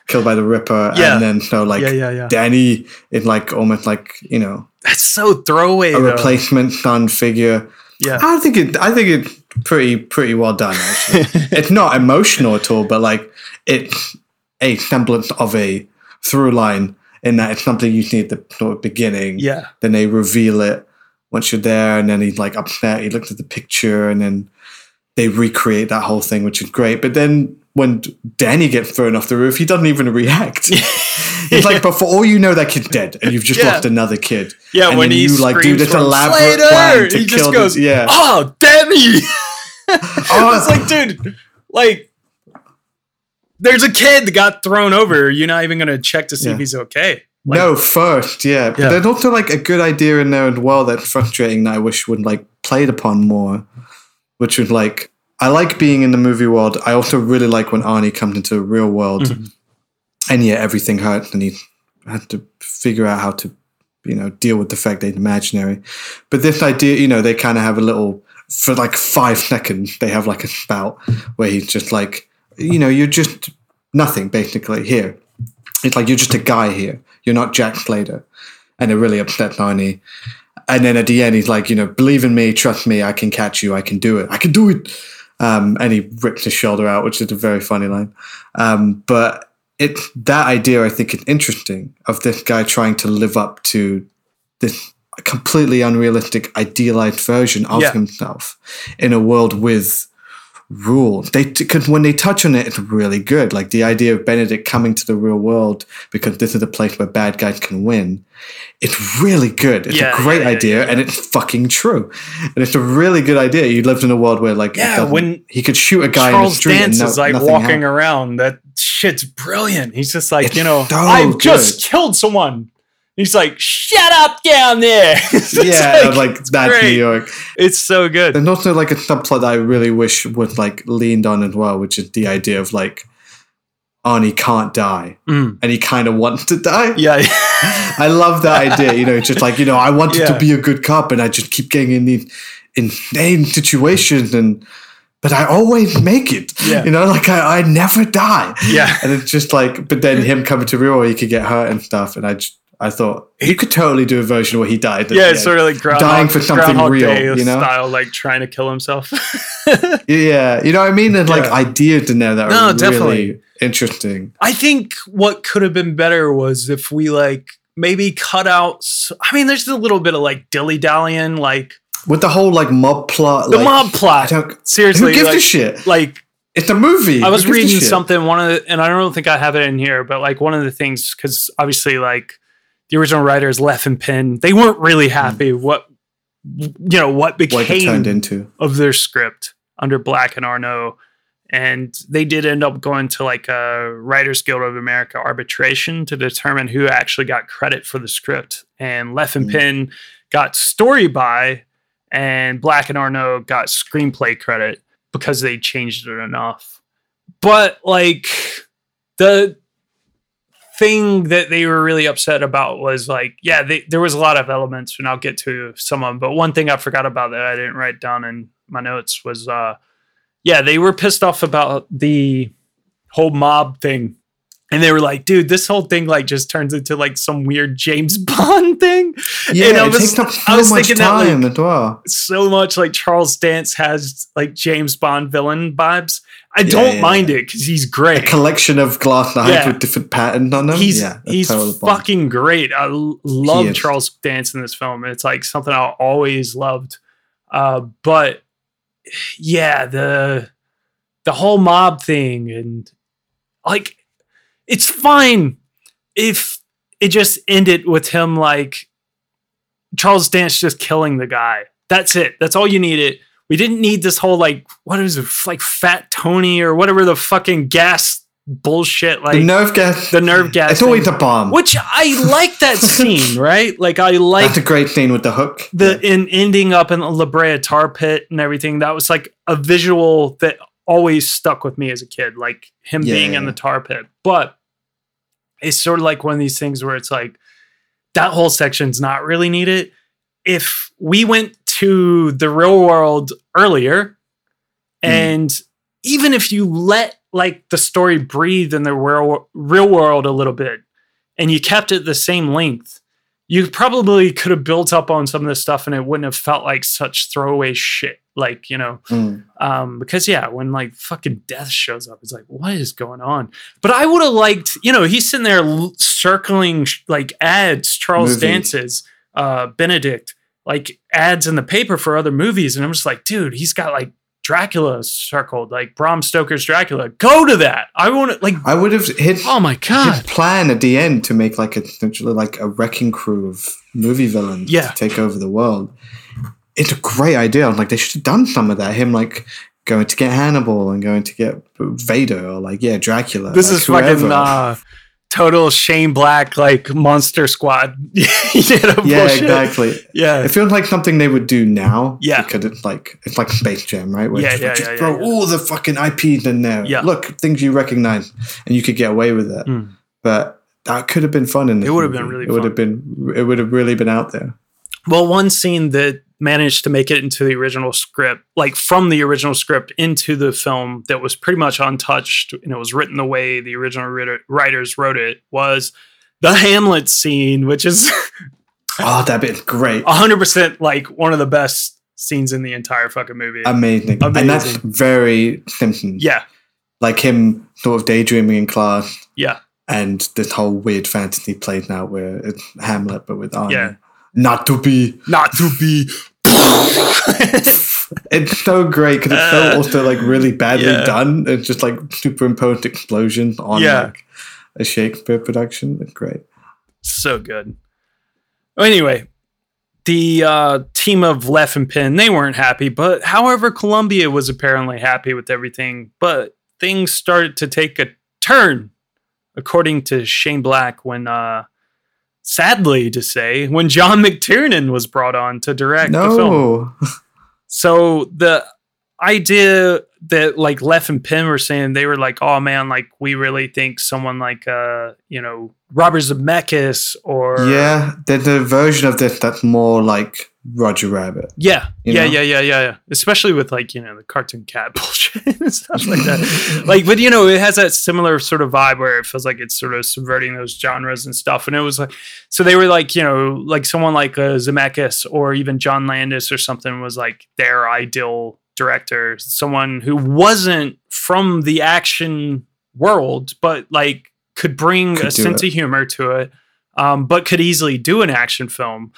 killed by the Ripper, yeah. And then so like Danny is like almost like, you know, that's so throwaway. A replacement son figure. Yeah, I think it's pretty well done. Actually, it's not emotional at all, but like it's a semblance of a through line in that it's something you see at the sort of beginning. Yeah, then they reveal it once you're there, and then he's like upset. He looks at the picture, and then they recreate that whole thing, which is great. But then when Danny gets thrown off the roof, he doesn't even react. It's like, but for all you know, that kid's dead, and you've just lost another kid. Yeah, and when he screams, like, do this elaborate plan to he kill just goes, this, yeah. Oh, Danny! Oh, it's like, dude, like, there's a kid that got thrown over. You're not even going to check to see if he's okay. Like, no, first, yeah. But there's also, like, a good idea in there as well that's frustrating that I wish would, like, played upon more, which was, like, I like being in the movie world. I also really like when Arnie comes into the real world. Mm-hmm. And yet everything hurts, and he had to figure out how to, you know, deal with the fact they're imaginary. But this idea, you know, they kind of have a little, for like 5 seconds, they have like a spout where he's just like, you know, you're just nothing basically here. It's like, you're just a guy here. You're not Jack Slater. And it really upsets Arnie. And then at the end, he's like, you know, believe in me, trust me, I can catch you, I can do it. I can do it. And he rips his shoulder out, which is a very funny line. But it's that idea, I think, is interesting, of this guy trying to live up to this completely unrealistic, idealized version of himself in a world with rules. Because when they touch on it, it's really good. Like the idea of Benedict coming to the real world because this is a place where bad guys can win. It's really good. It's a great idea, and it's fucking true. And it's a really good idea. You lived in a world where, like, when he could shoot a guy in the street. Charles Dance is like walking around that. Shit's brilliant. He's just like, it's, you know, so I've just killed someone. He's like, shut up down there. Yeah, like that's New York. It's so good. And also like a subplot that I really wish was like leaned on as well, which is the idea of like Arnie can't die, and he kind of wants to die. Yeah, I love that idea. You know, it's just like, you know, I wanted to be a good cop, and I just keep getting in these insane situations and. But I always make it, you know, like I never die. Yeah. And it's just like, but then him coming to real, he could get hurt and stuff. And I thought he could totally do a version where he died. Yeah. It's sort of like dying for something real, you know, style, like trying to kill himself. Yeah. You know what I mean? There's like ideas in there that are really interesting. I think what could have been better was if we like maybe cut out, I mean, there's a little bit of like dilly-dallying, like, with the whole like mob plot, the like, mob plot. Seriously, who gives a shit? Like it's a movie. I was reading something. And I don't think I have it in here, but like one of the things, because obviously like the original writers Leff and Penn, they weren't really happy what became turned into of their script under Black and Arnault, and they did end up going to like a Writers Guild of America arbitration to determine who actually got credit for the script, and Leff and Penn got story by. And Black and Arnault got screenplay credit because they changed it enough. But like the thing that they were really upset about was like, there was a lot of elements, and I'll get to some of them. But one thing I forgot about that I didn't write down in my notes was, they were pissed off about the whole mob thing. And they were like, dude, this whole thing like just turns into like some weird James Bond thing. Yeah, and I was thinking that so much like Charles Dance has like James Bond villain vibes. I don't mind it because he's great. A collection of glass knives with different patterns on them. He's fucking great. I love Charles Dance in this film. It's like something I always loved. But yeah, the whole mob thing and like. It's fine if it just ended with him like Charles Dance just killing the guy. That's it. That's all you needed. We didn't need this whole like, what is it, like Fat Tony or whatever the fucking gas bullshit, like the nerve gas it's thing. Always a bomb, which I like that scene, right? Like I like that's a great scene with the hook, the in ending up in the La Brea tar pit and everything. That was like a visual that always stuck with me as a kid, like him being in the tar pit. But it's sort of like one of these things where it's like that whole section's not really needed. If we went to the real world earlier and even if you let like the story breathed in the real world a little bit and you kept it the same length, you probably could have built up on some of this stuff and it wouldn't have felt like such throwaway shit. Like, you know, because when like fucking death shows up, it's like, what is going on? But I would have liked, you know, he's sitting there circling like ads, Charles Dance's, Benedict, like ads in the paper for other movies. And I'm just like, dude, he's got like Dracula circled, like Bram Stoker's Dracula. Go to that. I want to, like, I would have hit. Oh my god! His plan at the end to make like essentially like a wrecking crew of movie villains to take over the world. It's a great idea. I'm like, they should have done some of that. Him like going to get Hannibal and going to get Vader or like Dracula. This like, is whoever. Fucking total Shane Black like Monster Squad. Bullshit. Exactly. Yeah, it feels like something they would do now. Yeah, because it's like Space Jam, right? Where throw all the fucking IPs in there. Yeah, look, things you recognize, and you could get away with it. But that could have been fun. It would have been really. It would have really been out there. Well, one scene that managed to make it into the original script, like from the original script into the film, that was pretty much untouched and it was written the way the original writers wrote it, was the Hamlet scene, which is that bit's great. 100% like one of the best scenes in the entire fucking movie. Amazing. And that's very Simpsons. Yeah. Like him sort of daydreaming in class. Yeah. And this whole weird fantasy plays out where it's Hamlet but with Arnold. Yeah. Not to be. It's so great because it's so also like really badly done. It's just like superimposed explosions on like a Shakespeare production. It's great. So good. Anyway, the team of Leff and Penn, they weren't happy, but however, Columbia was apparently happy with everything. But things started to take a turn, according to Shane Black, when sadly to say, when John McTiernan was brought on to direct the film. So the idea that like Leff and Penn were saying, they were like, oh man, like we really think someone like, Robert Zemeckis or... Yeah, there's a version of this that's more like Roger Rabbit. Yeah. Especially with like, you know, the cartoon cat bullshit and stuff like that. Like, but you know, it has that similar sort of vibe where it feels like it's sort of subverting those genres and stuff. And it was like, so they were like, you know, like someone like Zemeckis or even John Landis or something was like their ideal director. Someone who wasn't from the action world, but like could bring a sense of humor to it, but could easily do an action film.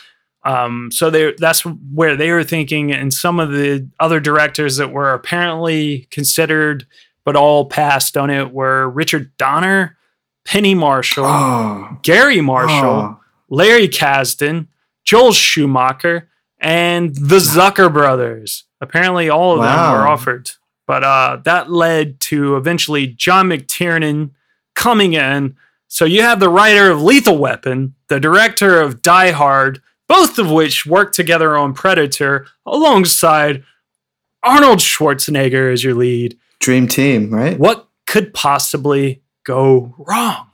So that's where they were thinking, and some of the other directors that were apparently considered but all passed on it were Richard Donner, Penny Marshall, Gary Marshall, Larry Kasdan, Joel Schumacher, and the Zucker brothers. Apparently all of them were offered. But that led to eventually John McTiernan coming in. So you have the writer of Lethal Weapon, the director of Die Hard, both of which worked together on Predator alongside Arnold Schwarzenegger as your lead. Dream team, right? What could possibly go wrong?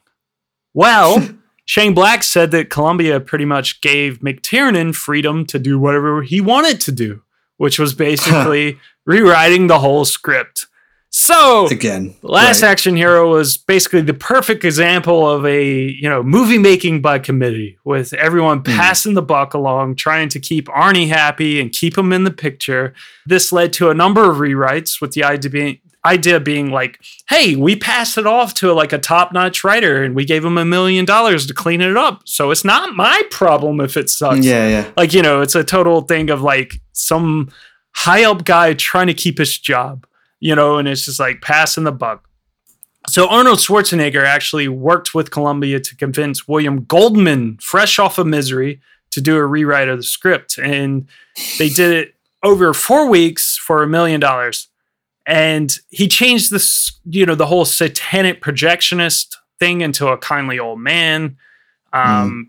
Well, Shane Black said that Columbia pretty much gave McTiernan freedom to do whatever he wanted to do, which was basically rewriting the whole script. So again, Last Action Hero was basically the perfect example of movie making by committee, with everyone passing the buck along, trying to keep Arnie happy and keep him in the picture. This led to a number of rewrites, with the idea being like, hey, we passed it off to like a top-notch writer and we gave him $1 million to clean it up. So it's not my problem if it sucks. Yeah. Like, you know, it's a total thing of like some high up guy trying to keep his job. You know, and it's just like passing the buck. So Arnold Schwarzenegger actually worked with Columbia to convince William Goldman, fresh off of Misery, to do a rewrite of the script. And they did it over 4 weeks for $1 million. And he changed this, you know, the whole satanic projectionist thing into a kindly old man,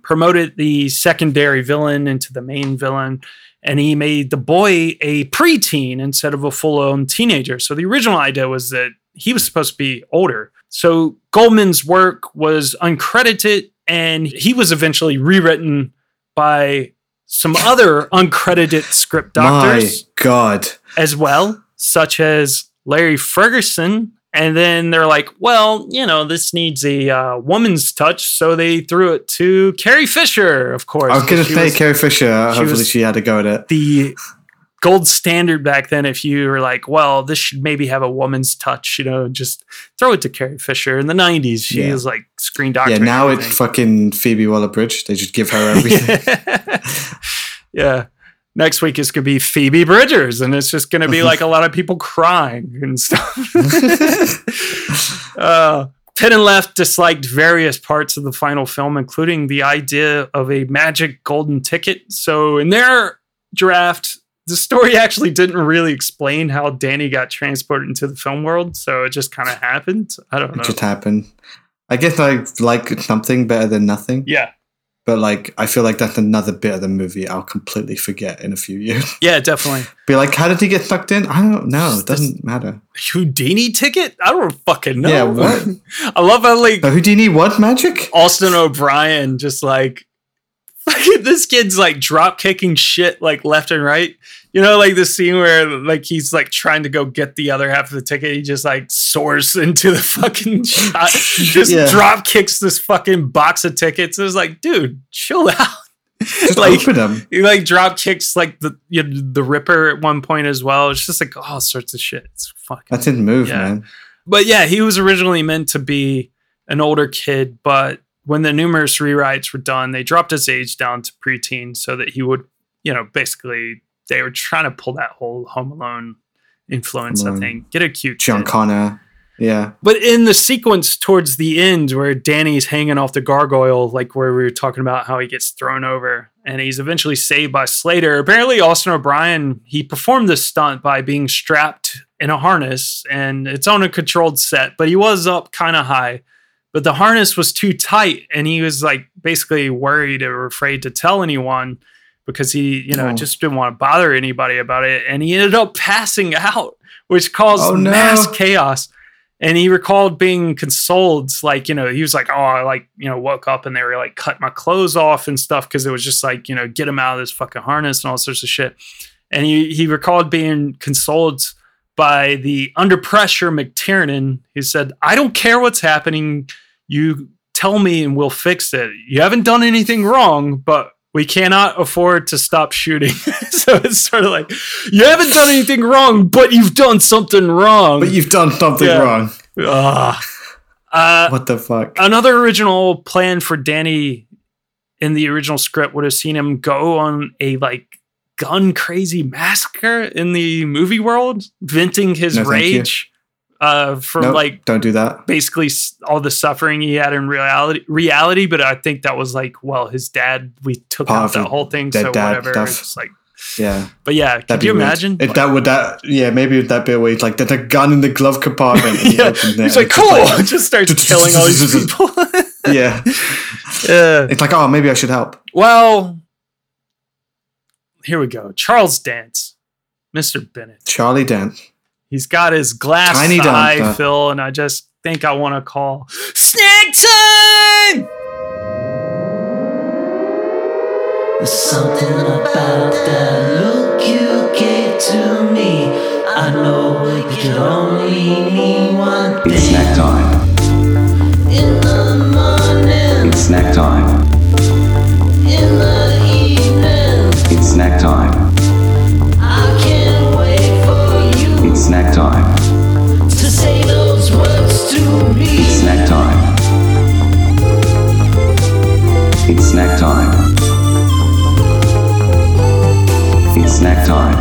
promoted the secondary villain into the main villain, and he made the boy a preteen instead of a full-on teenager. So the original idea was that he was supposed to be older. So Goldman's work was uncredited, and he was eventually rewritten by some other uncredited script doctors. My God. As well, such as Larry Ferguson. And then they're like, well, you know, this needs a woman's touch. So they threw it to Carrie Fisher, of course. I was going to say Carrie Fisher. Hopefully she had a go at it. The gold standard back then, if you were like, well, this should maybe have a woman's touch, you know, just throw it to Carrie Fisher. In the 90s, she was like screen doctor. Yeah, now it's fucking Phoebe Waller-Bridge. They just give her everything. Yeah. Next week is going to be Phoebe Bridgers, and it's just going to be like a lot of people crying and stuff. Penn and Left disliked various parts of the final film, including the idea of a magic golden ticket. So in their draft, the story actually didn't really explain how Danny got transported into the film world. So it just kind of happened. I don't know. It just happened. I guess I like something better than nothing. Yeah. But like, I feel like that's another bit of the movie I'll completely forget in a few years. Yeah, definitely. Be like, how did he get sucked in? I don't know. It doesn't matter. Houdini ticket? I don't fucking know. Yeah, what? I love how like... The Houdini what magic? Austin O'Brien just like... This kid's like drop kicking shit like left and right. You know, like the scene where like he's like trying to go get the other half of the ticket. He just like soars into the fucking shot. Just drop kicks this fucking box of tickets. It was like, dude, chill out. Just like open them. He like drop kicks like the Ripper at one point as well. It's just like all sorts of shit. It's fucking. That didn't move, man. But yeah, he was originally meant to be an older kid, but when the numerous rewrites were done, they dropped his age down to preteen so that he would, you know, basically they were trying to pull that whole Home Alone influence, I think. Get a cute John Connor. Yeah. But in the sequence towards the end where Danny's hanging off the gargoyle, like where we were talking about how he gets thrown over and he's eventually saved by Slater. Apparently Austin O'Brien, he performed this stunt by being strapped in a harness, and it's on a controlled set, but he was up kind of high. But the harness was too tight, and he was like basically worried or afraid to tell anyone because he, you know, just didn't want to bother anybody about it. And he ended up passing out, which caused mass chaos. And he recalled being consoled, like, you know, he was like, oh, I like, you know, woke up and they were like, cut my clothes off and stuff because it was just like, you know, get him out of this fucking harness and all sorts of shit. And he recalled being consoled by the under pressure McTiernan, who said, I don't care what's happening. You tell me and we'll fix it. You haven't done anything wrong, but we cannot afford to stop shooting. So it's sort of like, you haven't done anything wrong, but you've done something wrong. But you've done something wrong. What the fuck? Another original plan for Danny in the original script would have seen him go on a like, gun crazy massacre in the movie world, venting his rage from like don't do that. Basically all the suffering he had in reality. But I think that was like, well, his dad, we took out that whole thing, so whatever. It's like, yeah, but yeah, could you imagine if that would that? Yeah, maybe that be a way. Like there's a gun in the glove compartment. Yeah, he's like, cool, just starts killing all these people. Yeah, it's like, oh, maybe I should help. Well. Here we go. Charles Dance. Mr. Bennett. Charlie Dance. He's got his glass eye, Phil, and I just think I want to call snack time! There's something about that look you gave to me. I know you can only need one thing. It's snack time. In the morning. It's snack time. In the it's snack time. I can't wait for you. It's snack time. To say those words to me. It's snack time. It's snack time. It's snack time.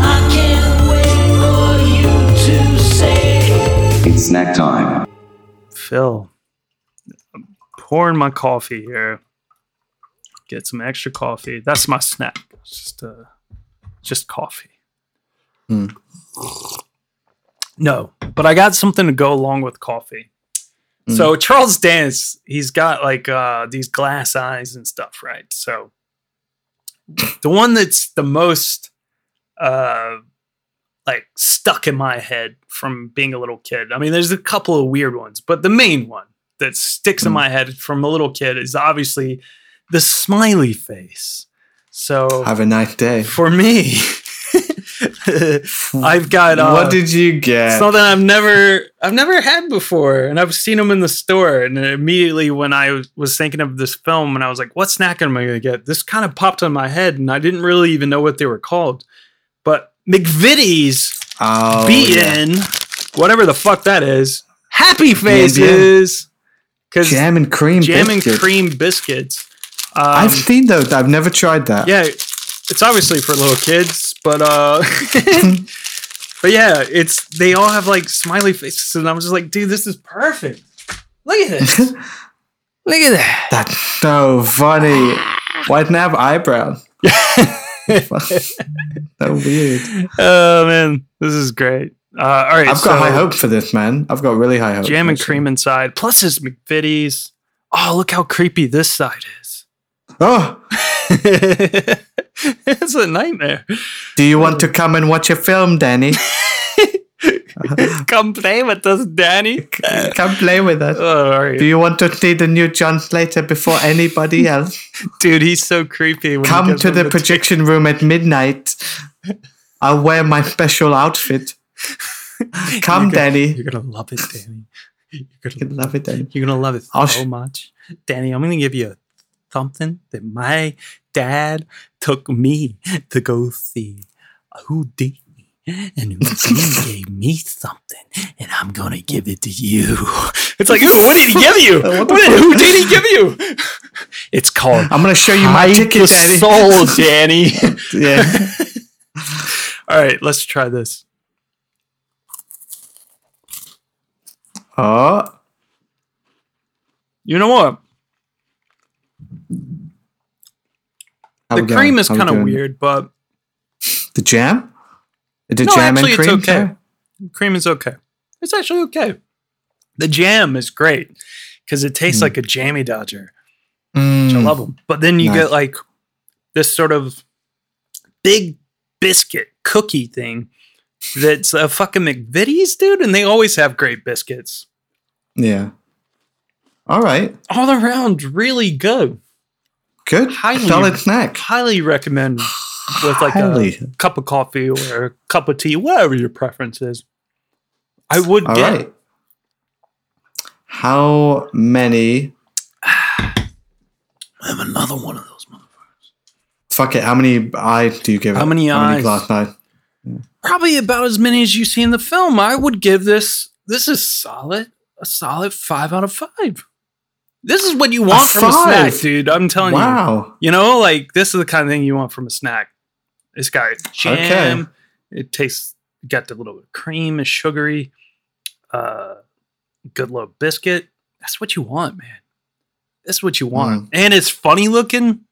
I can't wait for you to say. It's snack time. Phil, I'm pouring my coffee here. Get some extra coffee. That's my snack. It's just coffee. Mm. No, but I got something to go along with coffee. Mm. So Charles Dance, he's got like these glass eyes and stuff, right? So the one that's the most like stuck in my head from being a little kid. I mean, there's a couple of weird ones, but the main one that sticks in my head from a little kid is obviously the smiley face. So have a nice day for me. I've got. What did you get? Something I've never had before, and I've seen them in the store. And immediately when I was thinking of this film, and I was like, "What snack am I going to get?" This kind of popped in my head, and I didn't really even know what they were called. But McVitie's beaten whatever the fuck that is. Happy Faces, because jam and cream biscuits. I've seen those. I've never tried that. Yeah. It's obviously for little kids, but but yeah, it's they all have like smiley faces, and I was just like, dude, this is perfect. Look at this. Look at that. That's so funny. Why didn't I have eyebrows? So weird. Oh man, this is great. All right, I've got high hope for this, man. I've got really high hope. Jam and cream inside. Plus, it's McVitie's. Oh, look how creepy this side is. Oh. It's a nightmare. Do you want to come and watch a film, Danny? Come play with us, Danny. Come play with us. Oh, do you want to see the new John Slater before anybody else? Dude, he's so creepy. When come to the projection room at midnight. I'll wear my special outfit. Come, Danny. You're going to love it, Danny. You're going to love it so much. Danny, I'm going to give you something that my dad took me to go see Houdini, and Houdini gave me something, and I'm gonna give it to you. It's like, ooh, what did he give you? What did Houdini give you? It's called. I'm gonna show you my ticket, Danny. Soul, Danny. Yeah. All right, let's try this. You know what? The cream is kind of weird, but the jam? Actually, and cream? It's okay. Yeah. Cream is okay. It's actually okay. The jam is great because it tastes like a jammy Dodger, which I love them. But then you get like this sort of big biscuit cookie thing that's a fucking McVitie's, dude, and they always have great biscuits. Yeah. All right. All around, really good. Good, solid snack. Highly recommend with like a cup of coffee or a cup of tea, whatever your preference is. I would get it. How many? I have another one of those motherfuckers. Fuck it. How many eyes do you give it? How many glass eyes? Yeah. Probably about as many as you see in the film. I would give this. This is solid. A solid 5 out of 5. This is what you want from a snack, dude. I'm telling you. Wow. You know, like, this is the kind of thing you want from a snack. It's got jam. Okay. It tastes, got the little cream, it's sugary. Good little biscuit. That's what you want, man. That's what you want. And it's funny looking.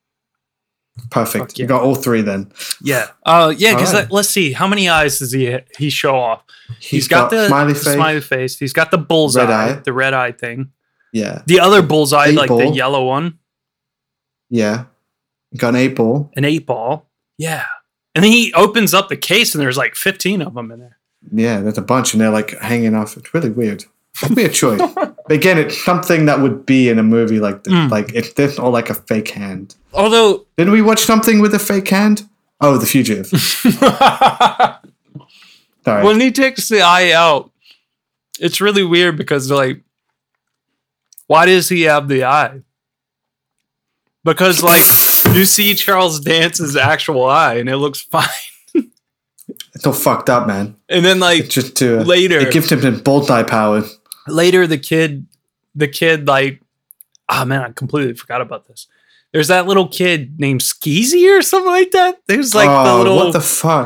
Perfect. Yeah. You got all three then. Yeah. Yeah, because let's see. How many eyes does he show off? He's got the smiley face. He's got the bullseye, the red eye thing. Yeah. The other bullseye, the yellow one. Yeah. Got an 8-ball. Yeah. And then he opens up the case and there's like 15 of them in there. Yeah, there's a bunch and they're like hanging off. It's really weird. Weird choice. But again, it's something that would be in a movie like this. Like if this or like a fake hand. Although. Didn't we watch something with a fake hand? Oh, The Fugitive. Sorry. When he takes the eye out, it's really weird because they're like, why does he have the eye? Because, like, you see Charles Dance's actual eye, and it looks fine. It's all fucked up, man. And then, like, it's just later, it gives him bullseye power. Later, the kid, like, oh man, I completely forgot about this. There's that little kid named Skeezy or something like that. There's like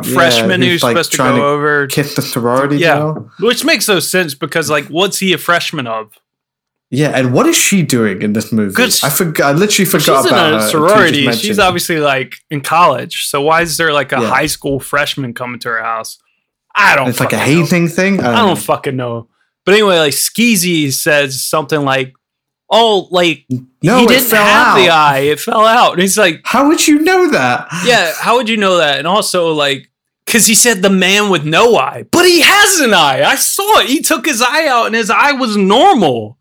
freshman who's like supposed to go over kiss the sorority girl. Which makes no sense because, like, what's he a freshman of? Yeah, and what is she doing in this movie? I literally forgot about her. She's in a sorority. She's obviously like in college. So why is there like a high school freshman coming to her house? I don't. It's like a hazing thing. I don't fucking know. But anyway, like Skeezy says something like, "Oh, like no, he didn't have the eye; it fell out." And he's like, "How would you know that?" Yeah, how would you know that? And also, like, because he said the man with no eye, but he has an eye. I saw it. He took his eye out, and his eye was normal.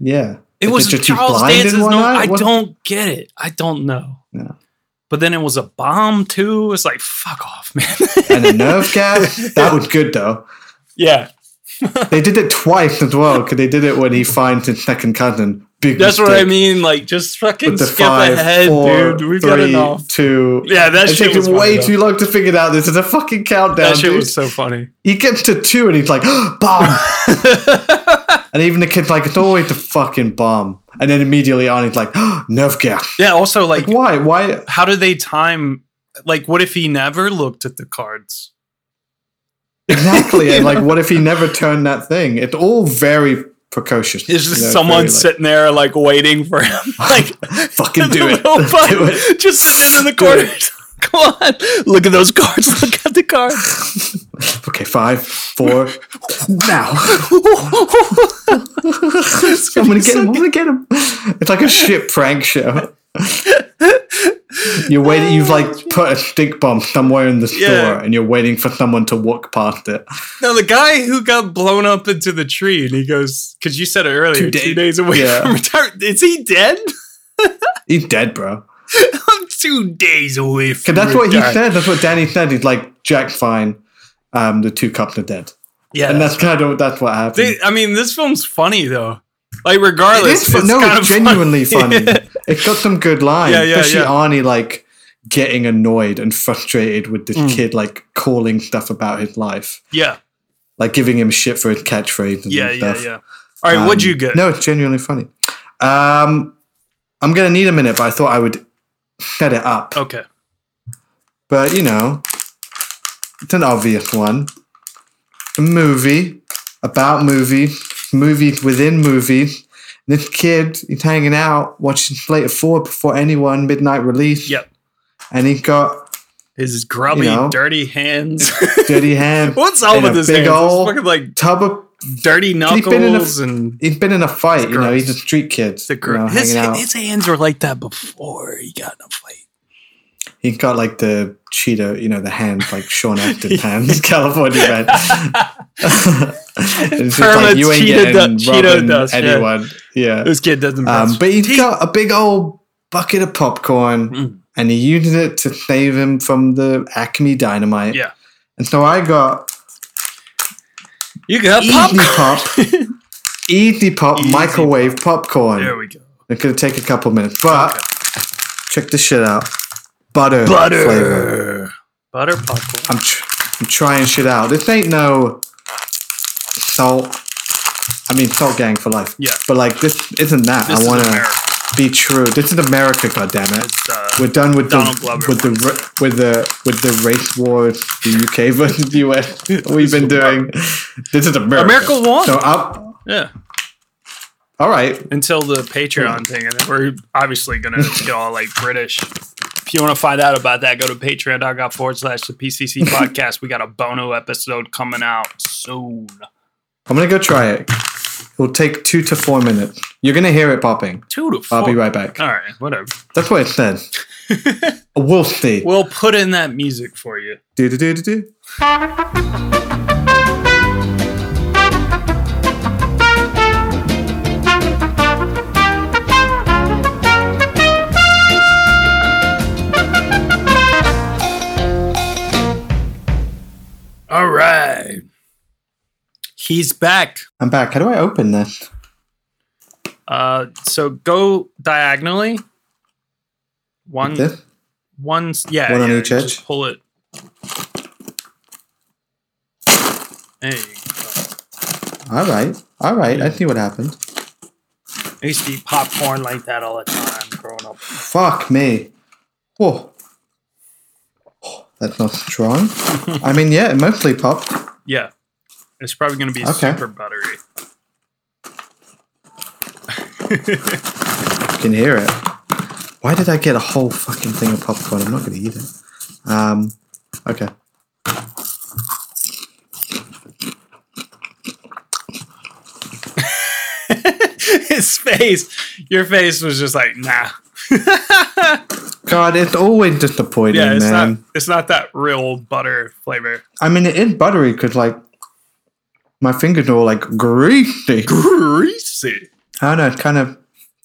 Yeah, it was Charles Dance's normal. I don't get it. I don't know. Yeah. But then it was a bomb too. It's like fuck off, man. And a nerve gas. That was good though. Yeah. They did it twice as well because they did it when he finds his second cousin. That's what I mean. Like, just fucking skip ahead, dude. We've got enough. Yeah, that shit was way too long to figure out. This is a fucking countdown. That shit was so funny. He gets to 2 and he's like, bomb. And even the kid's like, it's always a fucking bomb. And then immediately on, he's like, nerve gas. Yeah. Also, like, why? Why? How do they time? Like, what if he never looked at the cards? Exactly. And like, what if he never turned that thing? It's all very precocious. It's just someone very, like, sitting there like waiting for him. Like, fucking do it. Just stand in the corner. Come on. Look at those cards. Look at the cards. Okay, 5, 4. Now. I'm gonna get him. It's like a shit prank show. You're waiting. You've like put a stink bomb somewhere in the store, and you're waiting for someone to walk past it. Now the guy who got blown up into the tree, and he goes, "Because you said it earlier, 2 days away from retirement. Is he dead? He's dead, bro. I'm 2 days away from retirement. That's what he said. That's what Danny said. He's like, Jack, fine. The two cops are dead. Yeah, and that's kind of that's what happened. This film's funny though. Like, regardless, it's genuinely funny. It's got some good lines, especially Arnie, like, getting annoyed and frustrated with this kid, like, calling stuff about his life. Yeah. Like, giving him shit for his catchphrase and stuff. Yeah. All right, what'd you get? No, it's genuinely funny. I'm going to need a minute, but I thought I would set it up. Okay. But, it's an obvious one. A movie about movies within movies. This kid, he's hanging out, watching Slater 4 before anyone, midnight release. Yep. And he got his grubby, dirty hands. Dirty hands. What's up with this big old fucking, like, tub of dirty knuckles? He's been in a fight, he's a street kid. His hands were like that before he got in a fight. He got like the Cheeto, the hands, like Sean Acton hands, California red. It's just like, you ain't getting Cheeto dust, anyone. Yeah. This kid doesn't. But he's got a big old bucket of popcorn, and he uses it to save him from the Acme dynamite. Yeah. And so I got. You got popcorn. Easy Pop microwave popcorn. There we go. It could take a couple minutes, but check this shit out. Butter flavor. Butter popcorn. I'm trying shit out. This ain't no salt. Salt gang for life. Yeah. But like, this isn't that. This I want to be true. This is America, goddammit. We're done with the race wars, the UK versus the US. We've been doing. This is America. America won. So up. Yeah. All right. Until the Patreon thing, and then we're obviously gonna go all like British. If you want to find out about that, go to patreon.com/thepcc podcast. We got a Bono episode coming out soon. I'm going to go try it. It'll take 2 to 4 minutes. You're going to hear it popping. 2 to 4? I'll be right back. All right, whatever. That's what it says. We'll see. We'll put in that music for you. Do-do-do-do-do. All right. He's back. I'm back. How do I open this? So go diagonally. One on each edge. Just pull it. There you go. All right. I see what happened. I used to eat popcorn like that all the time growing up. Fuck me. Whoa. That's not strong. It mostly popped. Yeah. It's probably going to be super buttery. You can hear it. Why did I get a whole fucking thing of popcorn? I'm not going to eat it. Okay. his face, your face was just like, nah. God, it's always disappointing, yeah, man. It's not that real butter flavor. I mean, it is buttery because, like, my fingers are all, like, greasy. Greasy. I don't know. It's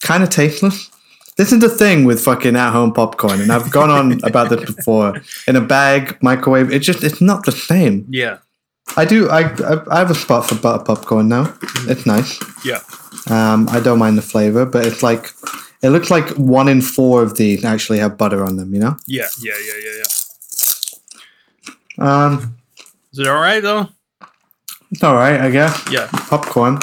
kind of tasteless. This is the thing with fucking at-home popcorn, and I've gone on about this before. In a bag, microwave, it's not the same. Yeah. I have a spot for butter popcorn now. It's nice. Yeah. I don't mind the flavor, but it's like... It looks like 1 in 4 of these actually have butter on them, you know? Yeah. Is it all right, though? It's all right, I guess. Yeah. Popcorn.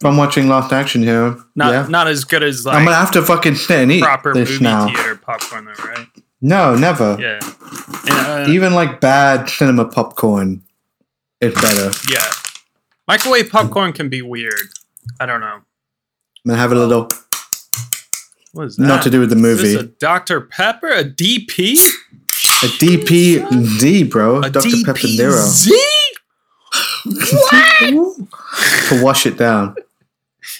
From watching Last Action Hero. Not as good as, like... I'm going to have to fucking sit and eat proper this movie now. Theater popcorn, though, right? No, never. Yeah. Even, like, bad cinema popcorn is better. Yeah. Microwave popcorn can be weird. I don't know. I'm going to have a little... What is that? Not to do with the movie. Is this a Dr. Pepper? A DP? A DPZ, bro. A Dr. Pepper Zero. What? To wash it down.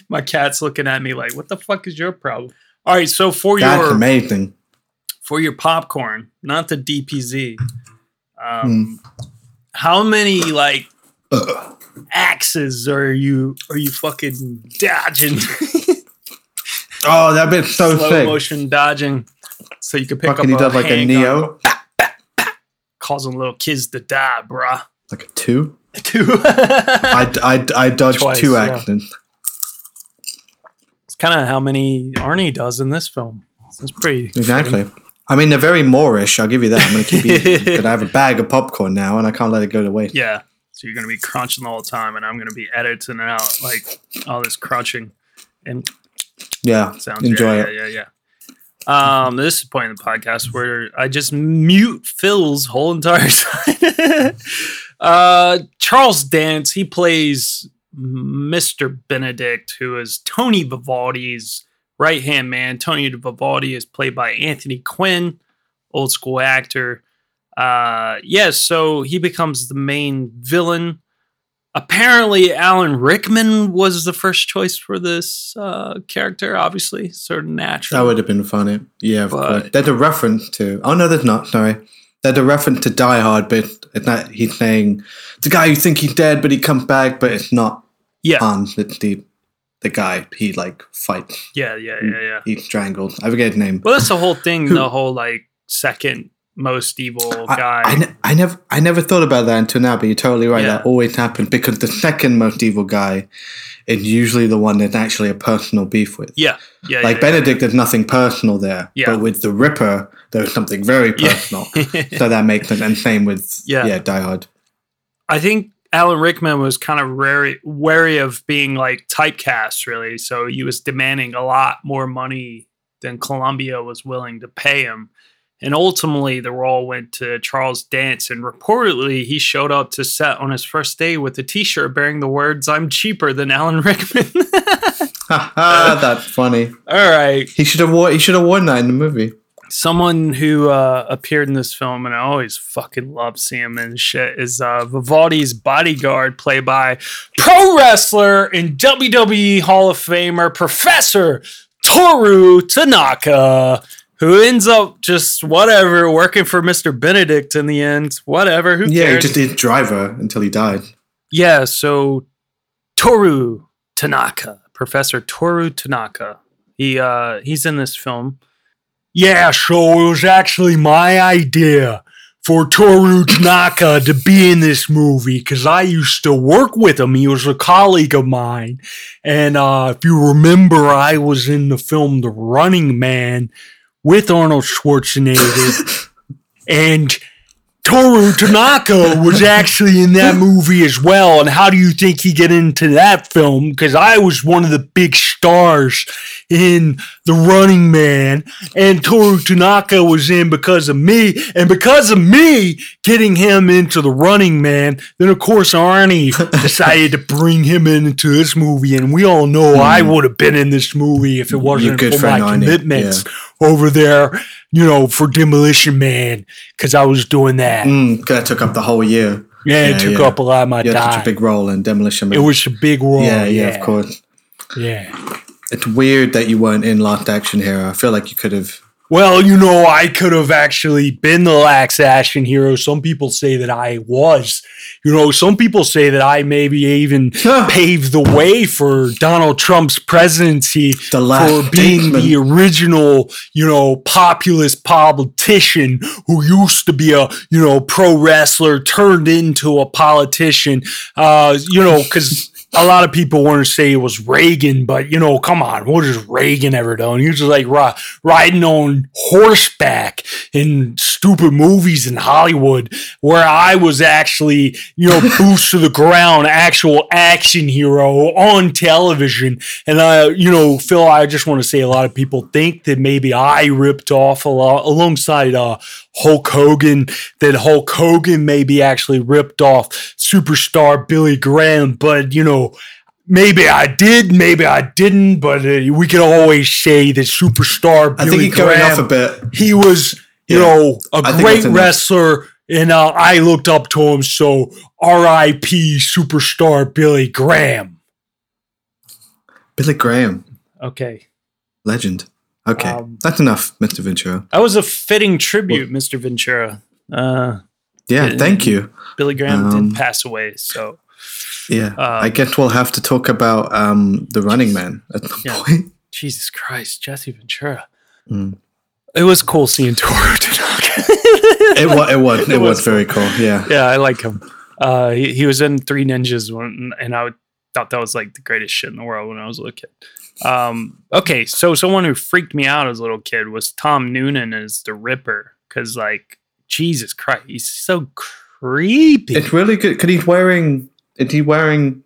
My cat's looking at me like, what the fuck is your problem? All right, so that's amazing. For your popcorn, not the DPZ, how many, like, axes are you fucking dodging? Oh, that bit's so sick. Slow motion dodging. So you could pick up a Neo. Causing little kids to die, bruh. Like a 2? A 2? I dodged twice, 2 accidents. Yeah. It's kind of how many Arnie does in this film. It's pretty... Exactly. Funny. I mean, they're very Moorish. I'll give you that. I'm going to keep eating. But I have a bag of popcorn now, and I can't let it go to waste. Yeah. So you're going to be crunching the whole time, and I'm going to be editing out, like, all this crunching. And... Yeah, sounds enjoy yeah, it. Yeah. This is the point in the podcast where I just mute Phil's whole entire side. Charles Dance, he plays Mr. Benedict, who is Tony Vivaldi's right-hand man. Tony Vivaldi is played by Anthony Quinn, old school actor. So he becomes the main villain. Apparently, Alan Rickman was the first choice for this character, obviously. Sort of natural. That would have been funny. Yeah, of course. There's a reference to... Oh, no, there's not. Sorry. There's a reference to Die Hard, but it's not, he's saying, the guy you think he's dead, but he comes back, but it's not Hans. It's the guy he, like, fights. Yeah. He strangles. I forget his name. Well, that's the whole thing, the whole, like, second... most evil guy. I never thought about that until now, but you're totally right. Yeah. That always happens because the second most evil guy is usually the one that's actually a personal beef with. Yeah. Like Benedict, there's nothing personal there. Yeah. But with the Ripper, there's something very personal. Yeah. So that makes sense. And same with Die Hard. I think Alan Rickman was kind of wary of being like typecast, really. So he was demanding a lot more money than Columbia was willing to pay him. And ultimately, the role went to Charles Dance, and reportedly, he showed up to set on his first day with a T-shirt bearing the words, "I'm cheaper than Alan Rickman." That's funny. All right, he should have worn that in the movie. Someone who appeared in this film, and I always fucking love seeing him and shit, is Vivaldi's bodyguard, played by pro wrestler and WWE Hall of Famer Professor Toru Tanaka. Who ends up just whatever working for Mr. Benedict in the end? Whatever, who cares? Yeah, he just did driver until he died. Yeah, so Toru Tanaka, Professor Toru Tanaka, he's in this film. Yeah, so it was actually my idea for Toru Tanaka to be in this movie because I used to work with him. He was a colleague of mine, and if you remember, I was in the film The Running Man. With Arnold Schwarzenegger, and Toru Tanaka was actually in that movie as well. And how do you think he got into that film? Because I was one of the big stars in The Running Man, and Toru Tanaka was in because of me. And because of me getting him into The Running Man, then of course Arnie decided to bring him into this movie. And we all know I would have been in this movie if it wasn't for my commitments. Yeah. Over there, you know, for Demolition Man, because I was doing that. Because I took up the whole year. Yeah, it took up a lot of my time. You had such a big role in Demolition Man. It was a big role. Yeah, of course. Yeah. It's weird that you weren't in Last Action Hero. I feel like you could have. Well, you know, I could have actually been the Last Action Hero. Some people say that I was. You know, some people say that I maybe even paved the way for Donald Trump's presidency for being the original, you know, populist politician who used to be a, you know, pro wrestler turned into a politician, you know, because... A lot of people want to say it was Reagan, but, you know, come on, what has Reagan ever done? He was like riding on horseback in stupid movies in Hollywood, where I was actually, you know, boots to the ground, actual action hero on television. And, you know, Phil, I just want to say a lot of people think that maybe I ripped off a lot alongside Hulk Hogan, that Hulk Hogan maybe actually ripped off superstar Billy Graham, but, you know, maybe I did, maybe I didn't, but we can always say that superstar Billy Graham, he was, you know, a great wrestler, and I looked up to him, so R.I.P. superstar Billy Graham. Billy Graham. Okay. Legend. Okay. That's enough, Mr. Ventura. That was a fitting tribute, Mr. Ventura. Yeah, thank you. Billy Graham did pass away, so... Yeah, I guess we'll have to talk about the Running Man at some point. Jesus Christ, Jesse Ventura. Mm. It was cool seeing Toru Tanaka. it was very cool. Yeah, yeah, I like him. He was in Three Ninjas, and I thought that was like the greatest shit in the world when I was a little kid. Okay, so someone who freaked me out as a little kid was Tom Noonan as the Ripper, because like Jesus Christ, he's so creepy. It's really good because he's wearing. Is he wearing?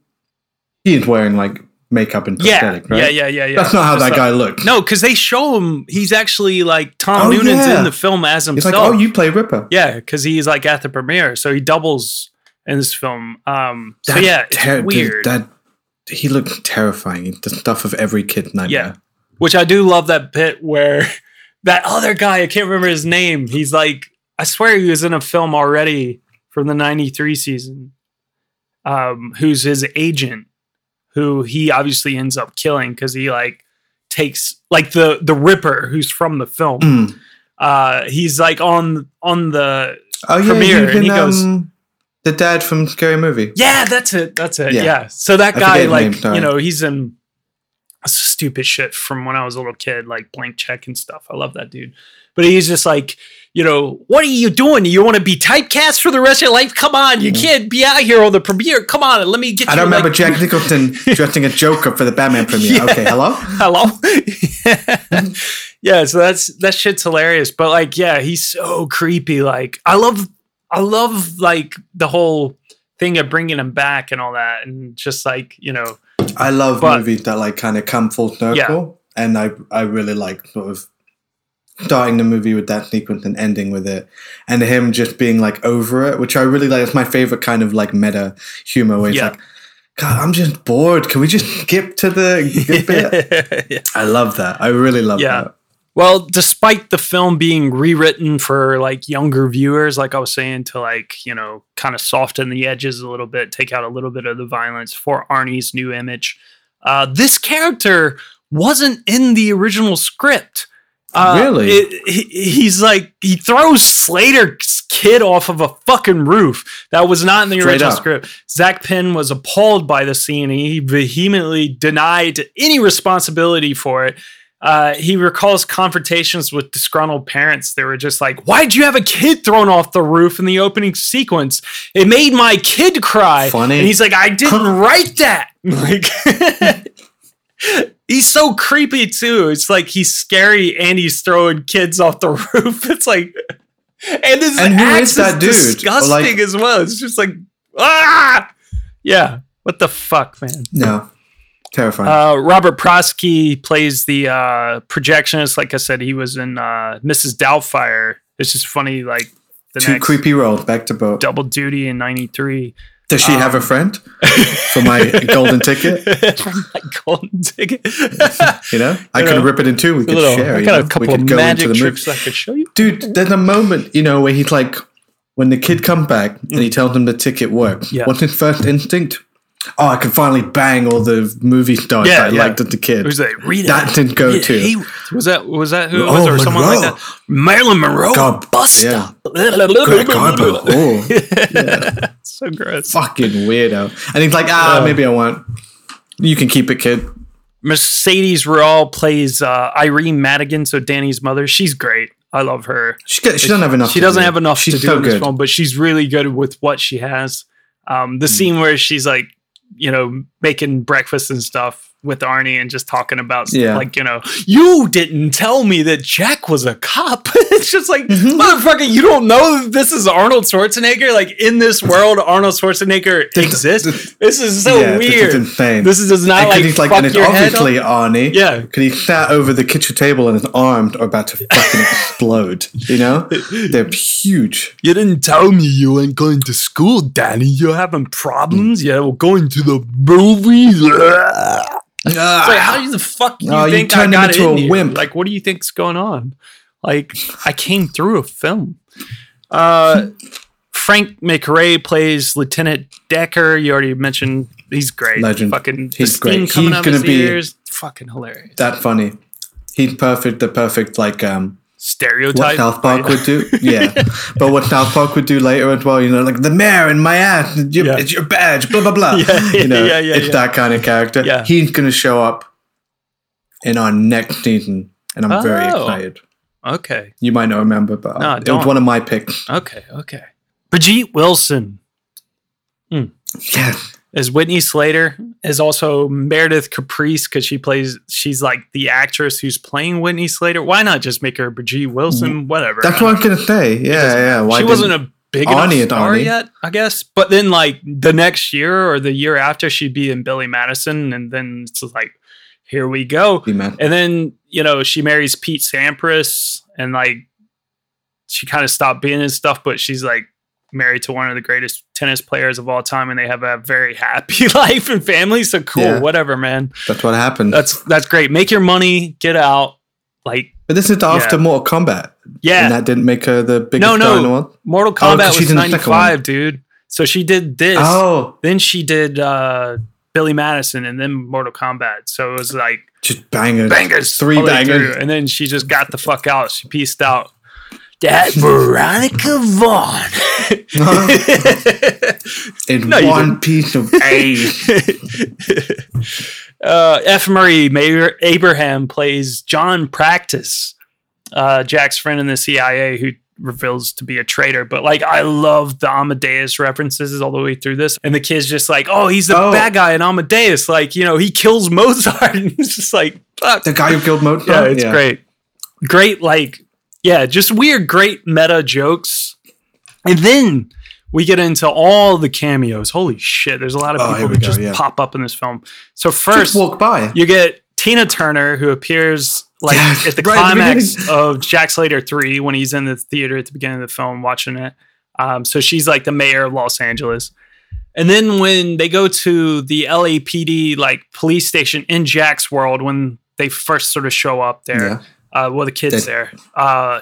He is wearing like makeup and prosthetic, right? Yeah. That's not how that guy looked. No, because they show him. He's actually like Tom Noonan's in the film as himself. He's like, oh, you play Ripper. Yeah, because he's like at the premiere, so he doubles in this film. So yeah, it's weird. That he looks terrifying. The stuff of every kid nightmare. Yeah, which I do love that bit where that other guy. I can't remember his name. He's like, I swear he was in a film already from the '93 season. Who's his agent, who he obviously ends up killing because he like takes like the Ripper who's from the film. Mm. He's like on the premiere and he goes the dad from Scary Movie. Yeah, that's it. Yeah. So that guy like you know he's in stupid shit from when I was a little kid like Blank Check and stuff. I love that dude, but he's just like. You know, what are you doing? You want to be typecast for the rest of your life? Come on, you can't be out here on the premiere. Come on, let me get you. I don't remember Jack Nicholson dressing a Joker for the Batman premiere. Yeah. Okay, hello? Yeah, so that shit's hilarious. But like, yeah, he's so creepy. Like, I love like the whole thing of bringing him back and all that. And just like, you know. I love movies that like kind of come full circle. Yeah. And I really like sort of. Starting the movie with that sequence and ending with it, and him just being like over it, which I really like. It's my favorite kind of like meta humor where it's like, God, I'm just bored. Can we just skip to the good bit? I love that. I really love that. Well, despite the film being rewritten for like younger viewers, like I was saying, to like, you know, kind of soften the edges a little bit, take out a little bit of the violence for Arnie's new image, this character wasn't in the original script. Really? He's like, he throws Slater's kid off of a fucking roof. That was not in the original script. Zak Penn was appalled by the scene. He vehemently denied any responsibility for it. He recalls confrontations with disgruntled parents. They were just like, why'd you have a kid thrown off the roof in the opening sequence? It made my kid cry. Funny. And he's like, I didn't write that. Like... He's so creepy too. It's like he's scary and he's throwing kids off the roof. It's like, and his acts is disgusting like, as well. It's just like, what the fuck, man? No, terrifying. Robert Prosky plays the projectionist. Like I said, he was in Mrs. Doubtfire. It's just funny, like the two creepy roles back to both double duty in '93. Does she have a friend for my golden ticket? You know, I could rip it in two. We could share. I got a couple of magic tricks I could show you. Dude, there's a moment, you know, where he's like, when the kid comes back and he tells him the ticket works, what's his first instinct? oh, I can finally bang all the movie stars I liked as a kid. Who's that? Rita. That didn't go to. Was that who? Was there someone like that? Marilyn Monroe. God, Buster. Yeah. Yeah. So gross. Fucking weirdo. And he's like, maybe I won't. You can keep it, kid. Mercedes Real plays Irene Madigan, so Danny's mother. She's great. I love her. She doesn't have enough to do in this film, but she's really good with what she has. The scene where she's like, you know, making breakfast and stuff with Arnie and just talking about stuff, like, you know, you didn't tell me that Jack was a cop. It's just like, motherfucker, you don't know this is Arnold Schwarzenegger? Like, in this world, Arnold Schwarzenegger exists? This is so weird. This is insane. This is not like fuck your head obviously on. Arnie. Yeah. Because he sat over the kitchen table and his arms are about to fucking explode. You know? They're huge. You didn't tell me you ain't going to school, Danny. You're having problems? Yeah, we're going to the movies. It's like, how the fuck do you think I got into a wimp? Like, what do you think's going on? Like, I came through a film. Frank McRae plays Lieutenant Decker. You already mentioned he's great. Legend. Fucking he's great. He's gonna be fucking hilarious. That funny. He's perfect. The perfect like stereotype. What South Park would do, but what South Park would do later as well, you know, like the mayor in my ass, it's your badge, blah blah blah. It's that kind of character. Yeah. He's gonna show up in our next season, and I'm very excited. Okay. You might not remember, but it was one of my picks. Okay. Bridgette Wilson. Yeah. As Whitney Slater, is also Meredith Caprice, because she's like the actress who's playing Whitney Slater. Why not just make her Bridgette Wilson? Whatever. That's what I'm going to say. Yeah. Why she wasn't a big enough star yet, I guess. But then like the next year or the year after, she'd be in Billy Madison, and then it's like, here we go. Amen. And then, you know, she marries Pete Sampras, and like she kind of stopped being in stuff, but she's like married to one of the greatest tennis players of all time, and they have a very happy life and family. So cool, whatever, man. That's what happened. That's great. Make your money, get out. Like, but this is after Mortal Kombat. Yeah. And that didn't make her the biggest star in the world. Mortal Kombat was 95, dude. So she did this. Oh. Then she did Billy Madison, and then Mortal Kombat. So it was like just bangers, three bangers, and then she just got the fuck out. She peaced out. That Veronica Vaughn in one piece of ace. F. Murray Abraham plays John Practice, Jack's friend in the CIA who reveals to be a traitor, but like I love the Amadeus references all the way through this, and the kid's just like, he's the bad guy in Amadeus, like, you know, he kills Mozart. And it's just like, fuck, the guy who killed Mozart. Great like, just weird, great meta jokes. And then we get into all the cameos. Holy shit, there's a lot of people who just pop up in this film. So first, just walk by. You get Tina Turner, who appears like at the climax of Jack Slater 3 when he's in the theater at the beginning of the film watching it. So she's like the mayor of Los Angeles. And then when they go to the LAPD like police station in Jack's world, when they first sort of show up there, the kid's there.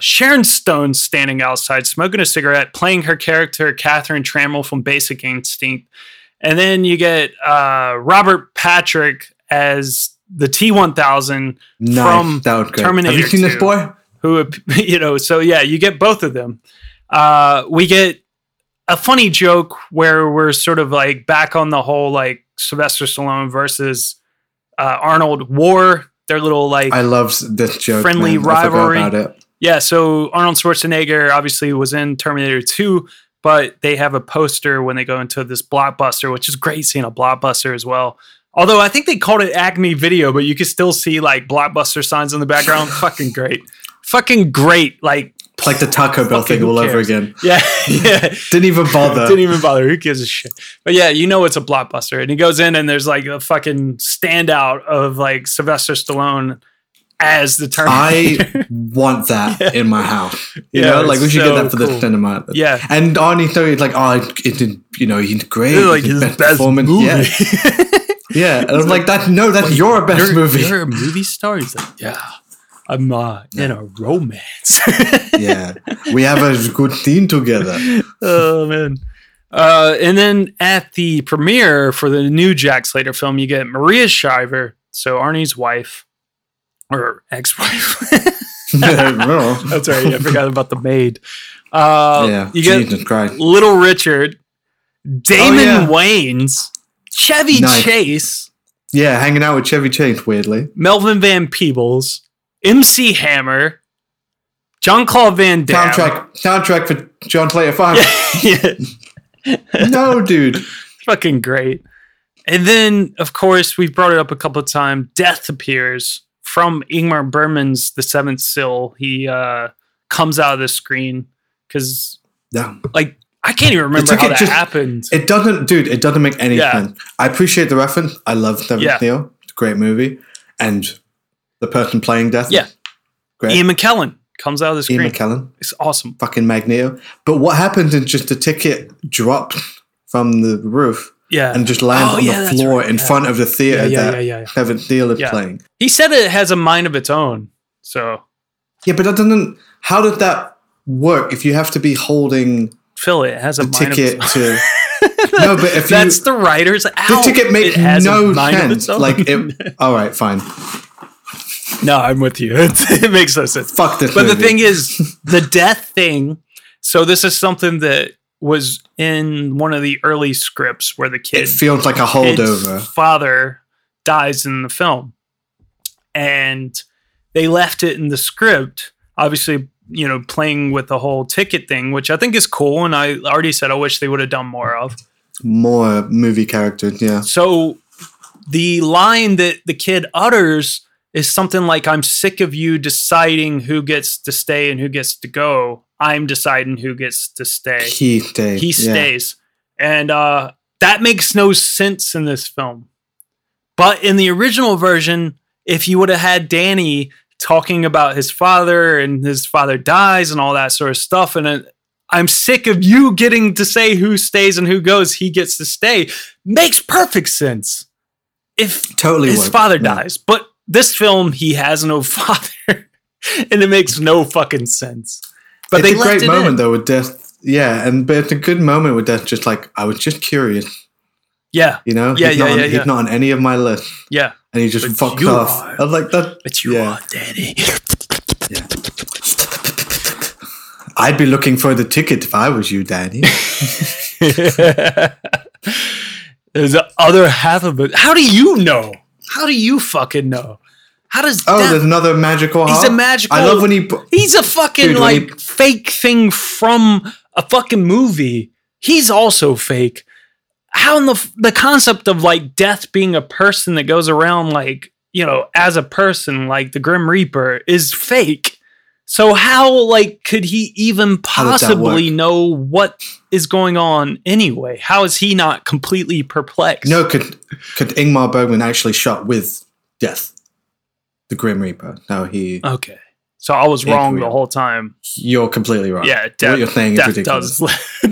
Sharon Stone's standing outside smoking a cigarette, playing her character Catherine Trammell from Basic Instinct. And then you get Robert Patrick as the T-1000 from Terminator 2. Have you seen this boy? Who, you know, so you get both of them. We get a funny joke where we're sort of like back on the whole like Sylvester Stallone versus Arnold war. Their little like, I love this joke, friendly rivalry. About it. Yeah, so Arnold Schwarzenegger obviously was in Terminator 2, but they have a poster when they go into this Blockbuster, which is great seeing a Blockbuster as well. Although I think they called it Acme Video, but you can still see like Blockbuster signs in the background. Fucking great. Fucking great. Like, it's like the Taco Bell thing all over again. Yeah. Didn't even bother. Who gives a shit? But yeah, you know it's a Blockbuster. And he goes in and there's like a fucking standout of like Sylvester Stallone as the Terminator. I want that in my house. You know, like we should get that for the cinema. Yeah. And Arnie, so he's like, he's great. It's like his best performance. Movie. Yeah. And I was like, that's your best movie. You're a movie star. He's like, I'm in a romance. We have a good team together. Oh, man. And then at the premiere for the new Jack Slater film, you get Maria Shriver, so Arnie's wife or ex-wife. That's right. Yeah, I forgot about the maid. You get Little Richard, Damon Wayans, Chevy Chase. Yeah, hanging out with Chevy Chase, weirdly. Melvin Van Peebles, MC Hammer, Jean-Claude Van Damme. Soundtrack for John Slater 5. No, dude. Fucking great. And then, of course, we've brought it up a couple of times. Death appears from Ingmar Bergman's The Seventh Seal. He comes out of the screen because, like, I can't even remember how that happened. It doesn't make any sense. I appreciate the reference. I love Seventh Seal. It's a great movie. And the person playing Death is great. Ian McKellen comes out of the screen. Ian McKellen. It's awesome. Fucking Magneto. But what happens is just the ticket drops from the roof and just lands on the floor in front of the theater that Seventh Seal is playing. He said it has a mind of its own. So but that doesn't... How does that work if you have to be holding... Phil, it has a mind of its own. No, but if that's the writer's out. The ticket makes no sense. All right, fine. No, I'm with you. It makes no sense. Fuck this movie. But the thing is, the death thing. So this is something that was in one of the early scripts where the kid. It feels like a holdover. His father dies in the film, and they left it in the script. Obviously, you know, playing with the whole ticket thing, which I think is cool. And I already said I wish they would have done more of. More movie characters, yeah. So the line that the kid utters is something like, I'm sick of you deciding who gets to stay and who gets to go. I'm deciding who gets to stay. He stays. And that makes no sense in this film. But in the original version, if you would have had Danny talking about his father and his father dies and all that sort of stuff. And I'm sick of you getting to say who stays and who goes. He gets to stay. Makes perfect sense. If his father dies, but this film, he has no father and it makes no fucking sense, but it's a great moment though with Death. Yeah. But it's a good moment with Death. Just like, I was just curious. Yeah. You know, he's not on any of my list. Yeah. And he just fucked off. I was like, that. But you are, Danny. I'd be looking for the ticket if I was you, Danny. There's the other half of it. How do you know? How do you fucking know? How does? Oh, there's another magical heart. He's a magical. I love when he. He's a fucking fake thing from a fucking movie. He's also fake. How in the concept of like Death being a person that goes around like, you know, as a person like the Grim Reaper is fake. So how like could he even possibly know what is going on anyway? How is he not completely perplexed? No, could Ingmar Bergman actually shot with Death, the Grim Reaper? No, he. Okay, so I was wrong the whole time. You're completely wrong. Yeah, what you're saying is ridiculous.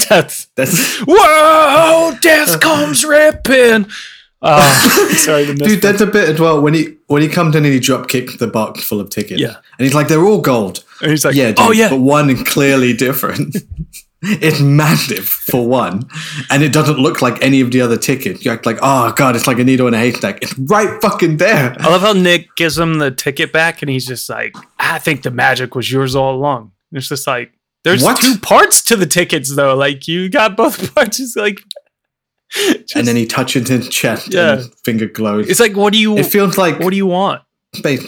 That's whoa! Death comes ripping. Sorry, dude. That's a bit as well when he comes in and he drop kicks the box full of tickets. Yeah, and he's like, they're all gold. And he's like, yeah, dude, oh yeah, but one is clearly different. It's massive for one, and it doesn't look like any of the other tickets. You act like, oh god, it's like a needle in a haystack. It's right fucking there. I love how Nick gives him the ticket back, and he's just like, I think the magic was yours all along. And it's just like, there's two parts to the tickets though. Like you got both parts. It's like, and then he touches his chest and his finger glows. It's like, it feels like, what do you want?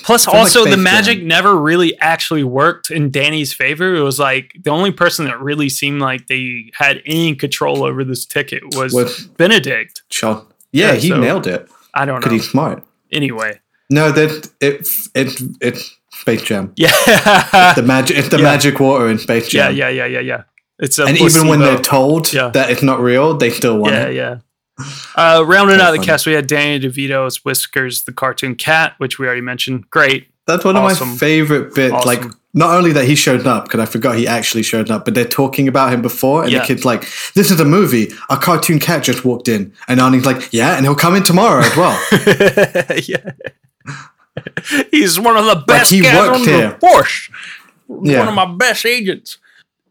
Plus, also, the magic never really actually worked in Danny's favor. It was like the only person that really seemed like they had any control over this ticket was Benedict. Sure. Yeah, he nailed it. I don't know. Because he's smart. Anyway. No, it's Space Jam. Yeah. It's the magic water in Space Jam. Yeah. It's a placebo. Even when they're told that it's not real, they still want it. Yeah. Rounding out the cast, we had Danny DeVito's Whiskers, the cartoon cat, which we already mentioned. Great. That's one of my favorite bits. Awesome. Like, not only that he showed up, because I forgot he actually showed up, but they're talking about him before, and the kid's like, this is a movie. A cartoon cat just walked in. And Arnie's like, yeah, and he'll come in tomorrow as well. He's one of the best guys on the force. One of my best agents.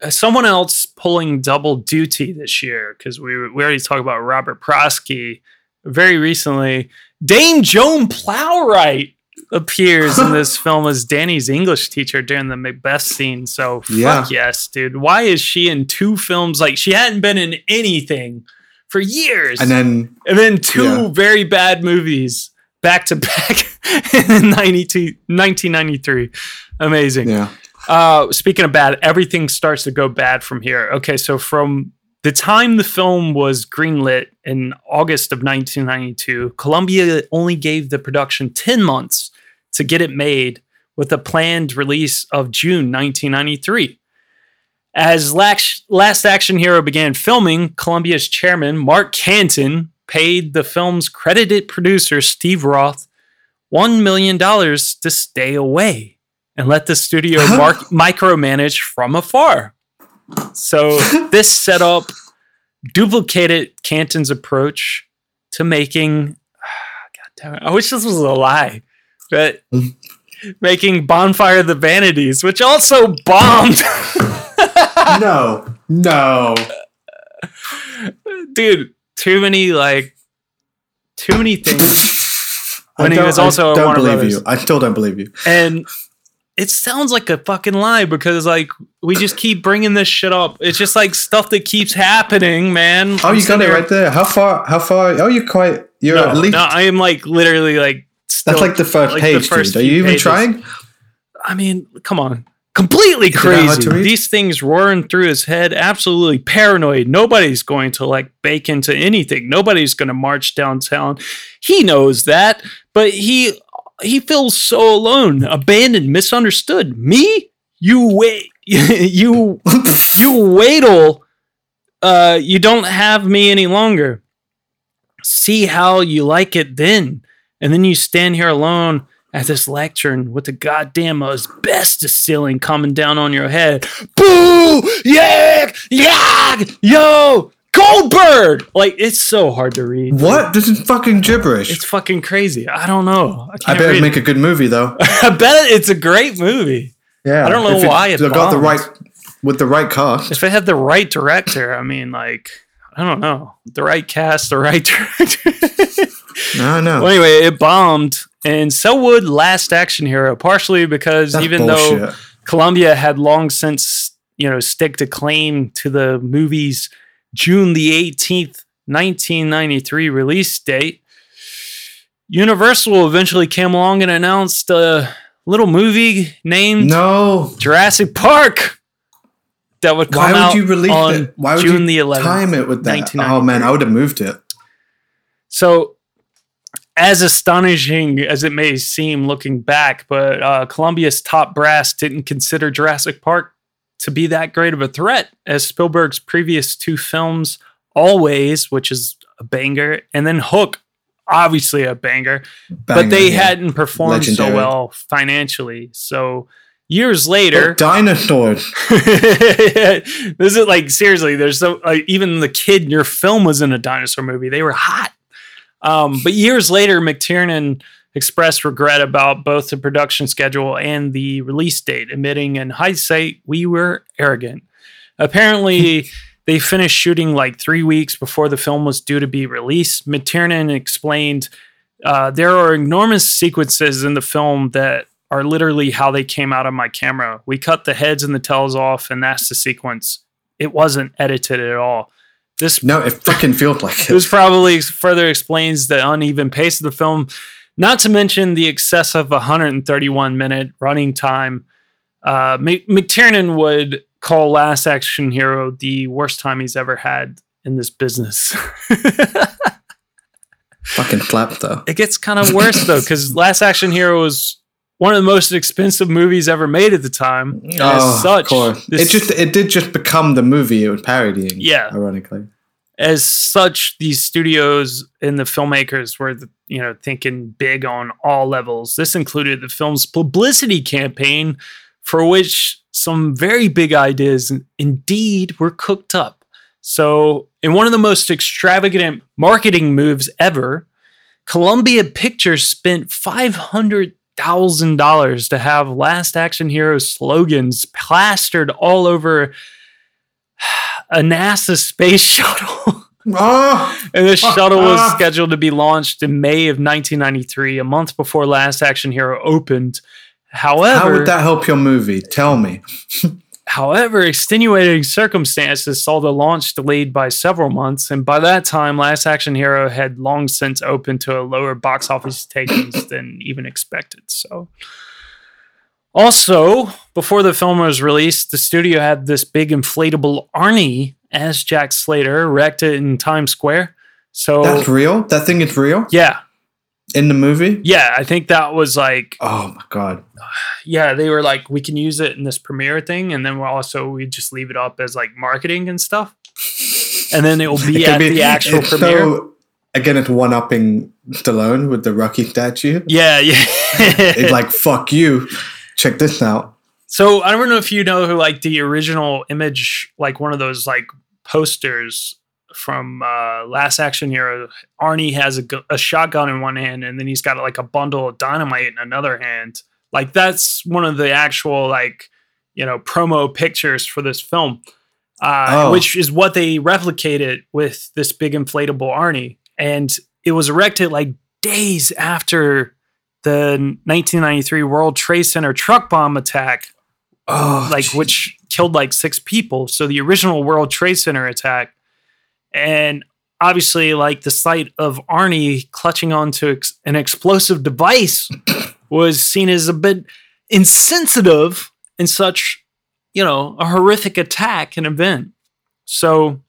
someone else pulling double duty this year, because we already talked about Robert Prosky very recently. Dame Joan Plowright appears in this film as Danny's English teacher during the Macbeth scene. So fuck yes, dude. Why is she in two films? Like, she hadn't been in anything for years. And then two very bad movies back to back in 1993. Amazing. Yeah. Speaking of bad, everything starts to go bad from here. Okay, so from the time the film was greenlit in August of 1992, Columbia only gave the production 10 months to get it made, with a planned release of June 1993. As Last Action Hero began filming, Columbia's chairman, Mark Canton, paid the film's credited producer, Steve Roth, $1 million to stay away and let the studio micromanage from afar. So this setup duplicated Canton's approach to making, God damn it, I wish this was a lie, but making Bonfire of the Vanities, which also bombed. No. Dude, too many things. When he was also a Warner Brothers. I still don't believe you. And it sounds like a fucking lie, because like we just keep bringing this shit up. It's just like stuff that keeps happening, man. Oh, you got it right there. How far? Oh, at least. No, I am like literally like. Still, that's like the first like page. The first dude. Are you even pages. Trying? I mean, come on. Completely crazy. These things roaring through his head. Absolutely paranoid. Nobody's going to like bake into anything. Nobody's going to march downtown. He knows that, but he feels so alone, abandoned, misunderstood. Me? You wait'll. You don't have me any longer. See how you like it then. And then you stand here alone at this lectern with the goddamn asbestos ceiling coming down on your head. Boo! Yeah! Yo! Goldberg! Like, it's so hard to read. What? This is fucking gibberish. It's fucking crazy. I don't know. I bet it'd make a good movie, though. I bet it's a great movie. Yeah. I don't know why it got the right, with the right cast. If it had the right director, I mean, like, I don't know. The right cast, the right director. No. Well, anyway, it bombed, and so would Last Action Hero, partially because though Columbia had long since, staked a claim to the movie's June the 18th, 1993 release date, Universal eventually came along and announced a little movie named Jurassic Park that would come out on June the 11th. Time it with that? Oh man, I would have moved it. So, as astonishing as it may seem looking back, but Columbia's top brass didn't consider Jurassic Park to be that great of a threat, as Spielberg's previous two films, Always, which is a banger, and then Hook, obviously a banger but they hadn't performed so well financially. So years later, dinosaurs. This is like, seriously, there's so even the kid in your film was in a dinosaur movie. They were hot. But years later, McTiernan expressed regret about both the production schedule and the release date, admitting, in hindsight, we were arrogant. Apparently, they finished shooting like 3 weeks before the film was due to be released. McTiernan explained, there are enormous sequences in the film that are literally how they came out of my camera. We cut the heads and the tails off, and that's the sequence. It wasn't edited at all. It fucking feels like it. This probably further explains the uneven pace of the film, not to mention the excessive 131-minute running time. McTiernan would call Last Action Hero the worst time he's ever had in this business. Fucking slap, though. It gets kind of worse, though, because Last Action Hero was one of the most expensive movies ever made at the time. As such, of course. It did just become the movie it was parodying. Yeah, ironically. As such, these studios and the filmmakers were, thinking big on all levels. This included the film's publicity campaign, for which some very big ideas indeed were cooked up. So, in one of the most extravagant marketing moves ever, Columbia Pictures spent $500,000 to have Last Action Hero slogans plastered all over a NASA space shuttle. And this shuttle was scheduled to be launched in May of 1993, a month before Last Action Hero opened. However, how would that help your movie? Tell me. However, extenuating circumstances saw the launch delayed by several months, and by that time, Last Action Hero had long since opened to a lower box office takings than even expected. So, also, before the film was released, the studio had this big inflatable Arnie as Jack Slater erected in Times Square. So that's real? That thing is real? Yeah. In the movie? Yeah, I think that was like... Oh, my God. Yeah, they were like, we can use it in this premiere thing, and then we'll also we just leave it up as like marketing and stuff. And then it will be at the actual premiere. So, again, it's one-upping Stallone with the Rocky statue. Yeah, yeah. It's like, fuck you. Check this out. So, I don't know if you know who, like, the original image, like, one of those, like, posters from Last Action Hero, Arnie has a shotgun in one hand, and then he's got like a bundle of dynamite in another hand. Like, that's one of the actual, like, you know, promo pictures for this film, which is what they replicated with this big inflatable Arnie. And it was erected like days after the 1993 World Trade Center truck bomb attack, which killed like 6 people. So the original World Trade Center attack. And obviously, like, the sight of Arnie clutching onto an explosive device was seen as a bit insensitive in such, you know, a horrific attack and event. So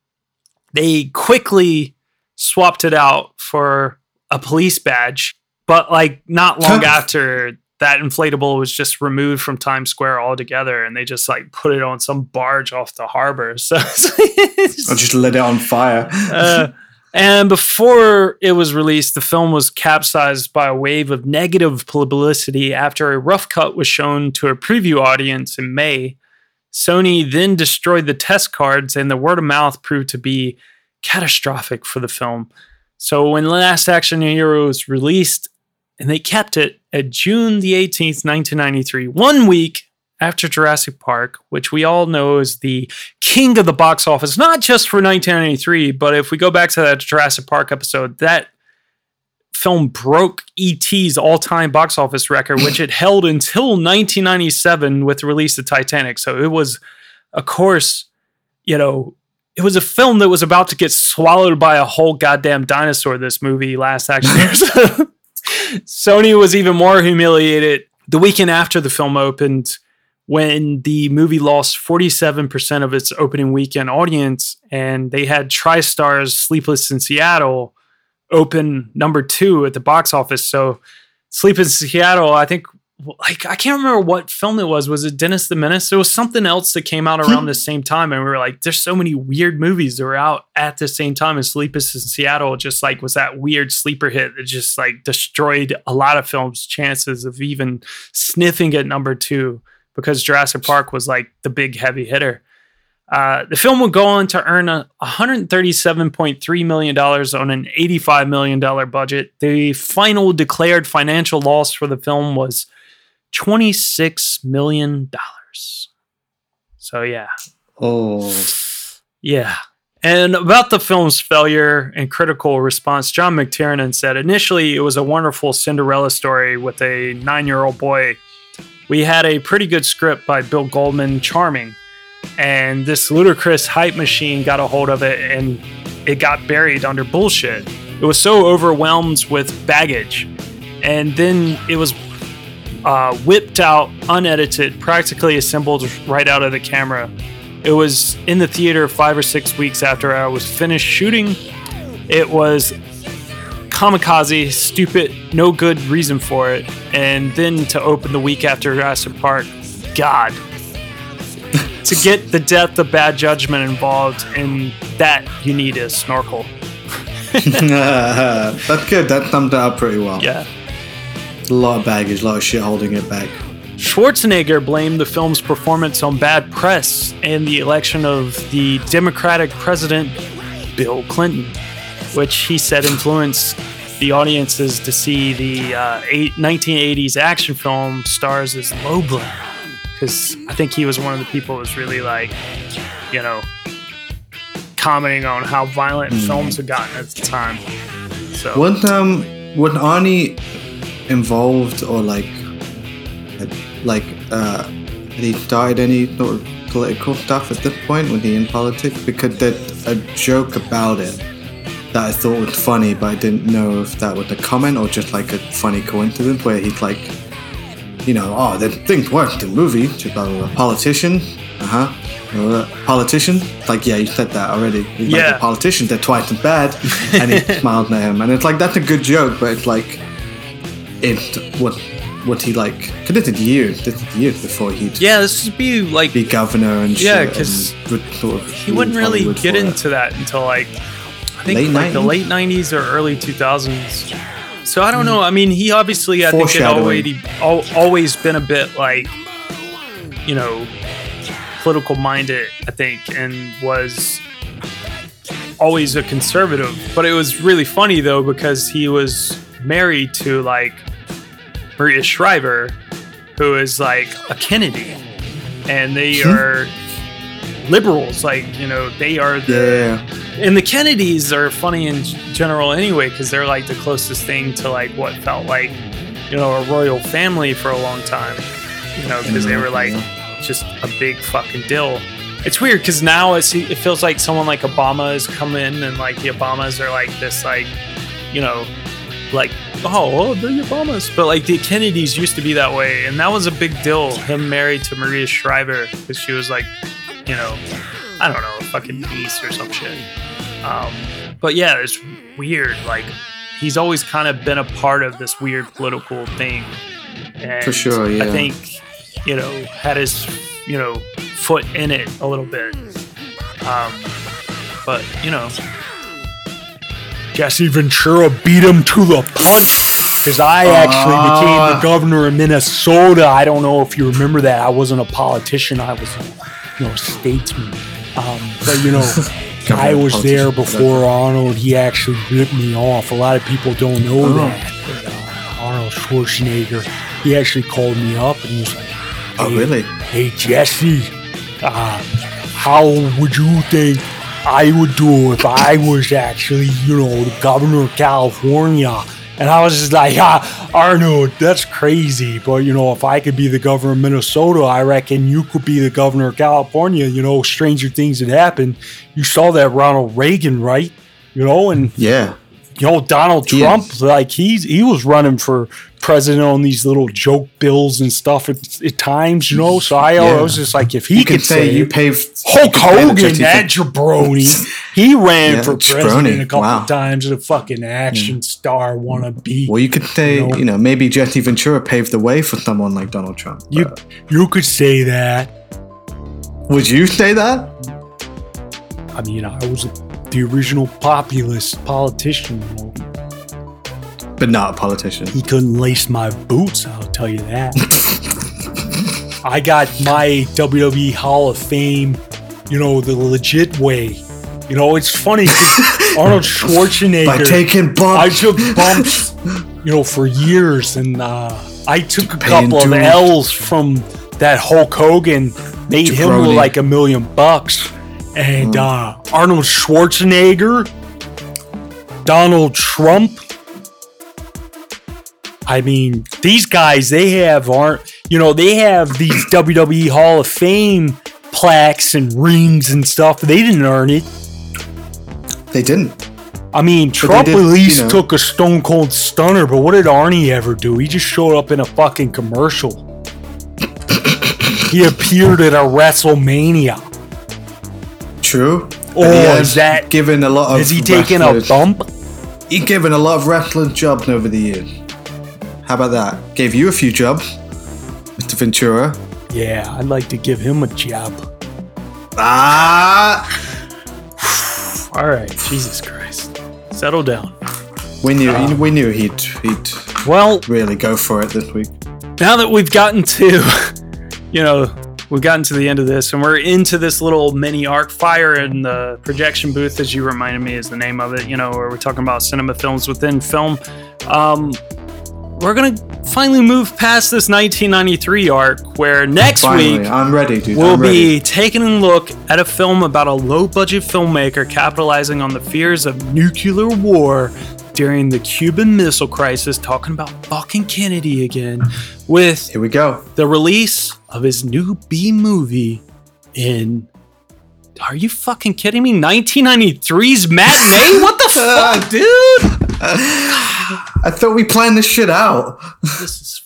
they quickly swapped it out for a police badge. But, like, not long after, that inflatable was just removed from Times Square altogether, and they just like put it on some barge off the harbor. So I just lit it on fire. And before it was released, the film was capsized by a wave of negative publicity after a rough cut was shown to a preview audience in May. Sony then destroyed the test cards, and the word of mouth proved to be catastrophic for the film. So when Last Action Hero was released, and they kept it at June the 18th, 1993, 1 week after Jurassic Park, which we all know is the king of the box office, not just for 1993, but if we go back to that Jurassic Park episode, that film broke E.T.'s all-time box office record, which it held until 1997 with the release of Titanic. So it was, of course, you know, it was a film that was about to get swallowed by a whole goddamn dinosaur, this movie, Last Action Hero. Sony was even more humiliated the weekend after the film opened, when the movie lost 47% of its opening weekend audience, and they had TriStar's Sleepless in Seattle open number 2 at the box office. So Sleepless in Seattle, I think, like, I can't remember what film it was. Was it Dennis the Menace? There was something else that came out around the same time, and we were like, there's so many weird movies that were out at the same time, and Sleepless in Seattle just like was that weird sleeper hit that just like destroyed a lot of films' chances of even sniffing at number 2, because Jurassic Park was like the big heavy hitter. The film would go on to earn $137.3 million on an $85 million budget. The final declared financial loss for the film was $26 million. So, yeah. Oh. Yeah. And about the film's failure and critical response, John McTiernan said, initially, it was a wonderful Cinderella story with a 9-year-old boy. We had a pretty good script by Bill Goldman, charming. And this ludicrous hype machine got a hold of it, and it got buried under bullshit. It was so overwhelmed with baggage. And then it was whipped out, unedited, practically assembled right out of the camera. It was in the theater 5 or 6 weeks after I was finished shooting. It was kamikaze, stupid, no good reason for it. And then to open the week after Jurassic Park, God. To get the depth of bad judgment involved in that, you need a snorkel. That's good. That summed it up pretty well. Yeah. A lot of baggage, a lot of shit holding it back. Schwarzenegger blamed the film's performance on bad press and the election of the Democratic president, Bill Clinton, which he said influenced the audiences to see the 1980s action film stars as lowbrow. Because I think he was one of the people who was really like, you know, commenting on how violent films had gotten at the time. So wasn't Arnie involved or had he started any sort of political stuff at this point? Was he in politics? Because there's a joke about it that I thought was funny, but I didn't know if that was a comment or just like a funny coincidence where he's like, you know, oh, there's things worse in movies about a politician. Politician? Like, yeah, you said that already. He's like, the politicians, they're twice as bad. And he smiled at him. And it's like, that's a good joke, but it's like, it's what he like, because this is years before he'd this would be like, be governor and shit. Yeah, because sort of he wouldn't really get into that until like, I think like the late 90s or early 2000s. So I don't know. I mean, he obviously, I think, had always been a bit like, you know, political minded, I think, and was always a conservative. But it was really funny though, because he was married to like Maria Shriver, who is like a Kennedy, and they are liberals, like, you know, they are the and the Kennedys are funny in general anyway, because they're like the closest thing to like what felt like, you know, a royal family for a long time, you know, because they were like just a big fucking deal. It's weird because now it feels like someone like Obama has come in, and like the Obamas are like this, like, you know, like, oh, well, they're the Obamas, but like the Kennedys used to be that way, and that was a big deal, him married to Maria Shriver, because she was like, you know, I don't know, a fucking beast or some shit. But yeah, it's weird, like he's always kind of been a part of this weird political thing, and for sure, yeah, I think, you know, had his, you know, foot in it a little bit. But, you know, Jesse Ventura beat him to the punch, because I actually became the governor of Minnesota. I don't know if you remember that. I wasn't a politician. I was, you know, a statesman. But, you know, I was there before Arnold. He actually ripped me off. A lot of people don't know that. But, Arnold Schwarzenegger, he actually called me up and he was like, hey, hey Jesse, how would you think I would do if I was actually, you know, the governor of California? And I was just like, Arnold, that's crazy. But, you know, if I could be the governor of Minnesota, I reckon you could be the governor of California. You know, stranger things had happened. You saw that Ronald Reagan, right? You know, and you know, Donald Trump, like he was running for president on these little joke bills and stuff at times, you know. So I was just like, if he could say you paved Hulk Hogan, that jabroni, he ran for president a couple of times, and a fucking action star wannabe. Well, you could say, you know, maybe Jesse Ventura paved the way for someone like Donald Trump. You could say that. Would you say that? I mean, I was the original populist politician, but not a politician. He couldn't lace my boots, I'll tell you that. I got my WWE Hall of Fame, you know, the legit way. You know, it's funny, Arnold Schwarzenegger. By taking bumps. I took bumps, you know, for years, and I took a couple of L's from that Hulk Hogan, made him look like $1 million. And Arnold Schwarzenegger, Donald Trump. I mean, these guys, they have these WWE Hall of Fame plaques and rings and stuff. They didn't earn it. They didn't. I mean, Trump at least took a Stone Cold Stunner, but what did Arnie ever do? He just showed up in a fucking commercial. He appeared at a WrestleMania. True. Or is that given a lot of? Is he taking a bump? He's given a lot of wrestling jobs over the years. How about that? Gave you a few jobs, Mr. Ventura. Yeah, I'd like to give him a job. All right, Jesus Christ, settle down. We knew he'd really go for it this week. Now that we've gotten to, you know. We've gotten to the end of this, and we're into this little mini arc. Fire in the Projection Booth, as you reminded me, is the name of it, you know, where we're talking about cinema films within film. we're going to finally move past this 1993 arc where next week I'm ready, dude. We'll be taking a look at a film about a low-budget filmmaker capitalizing on the fears of nuclear war during the Cuban Missile Crisis, talking about fucking Kennedy again, with here we go. The release of his new B-movie in... Are you fucking kidding me? 1993's Matinee? What the fuck, dude? I thought we planned this shit out. This is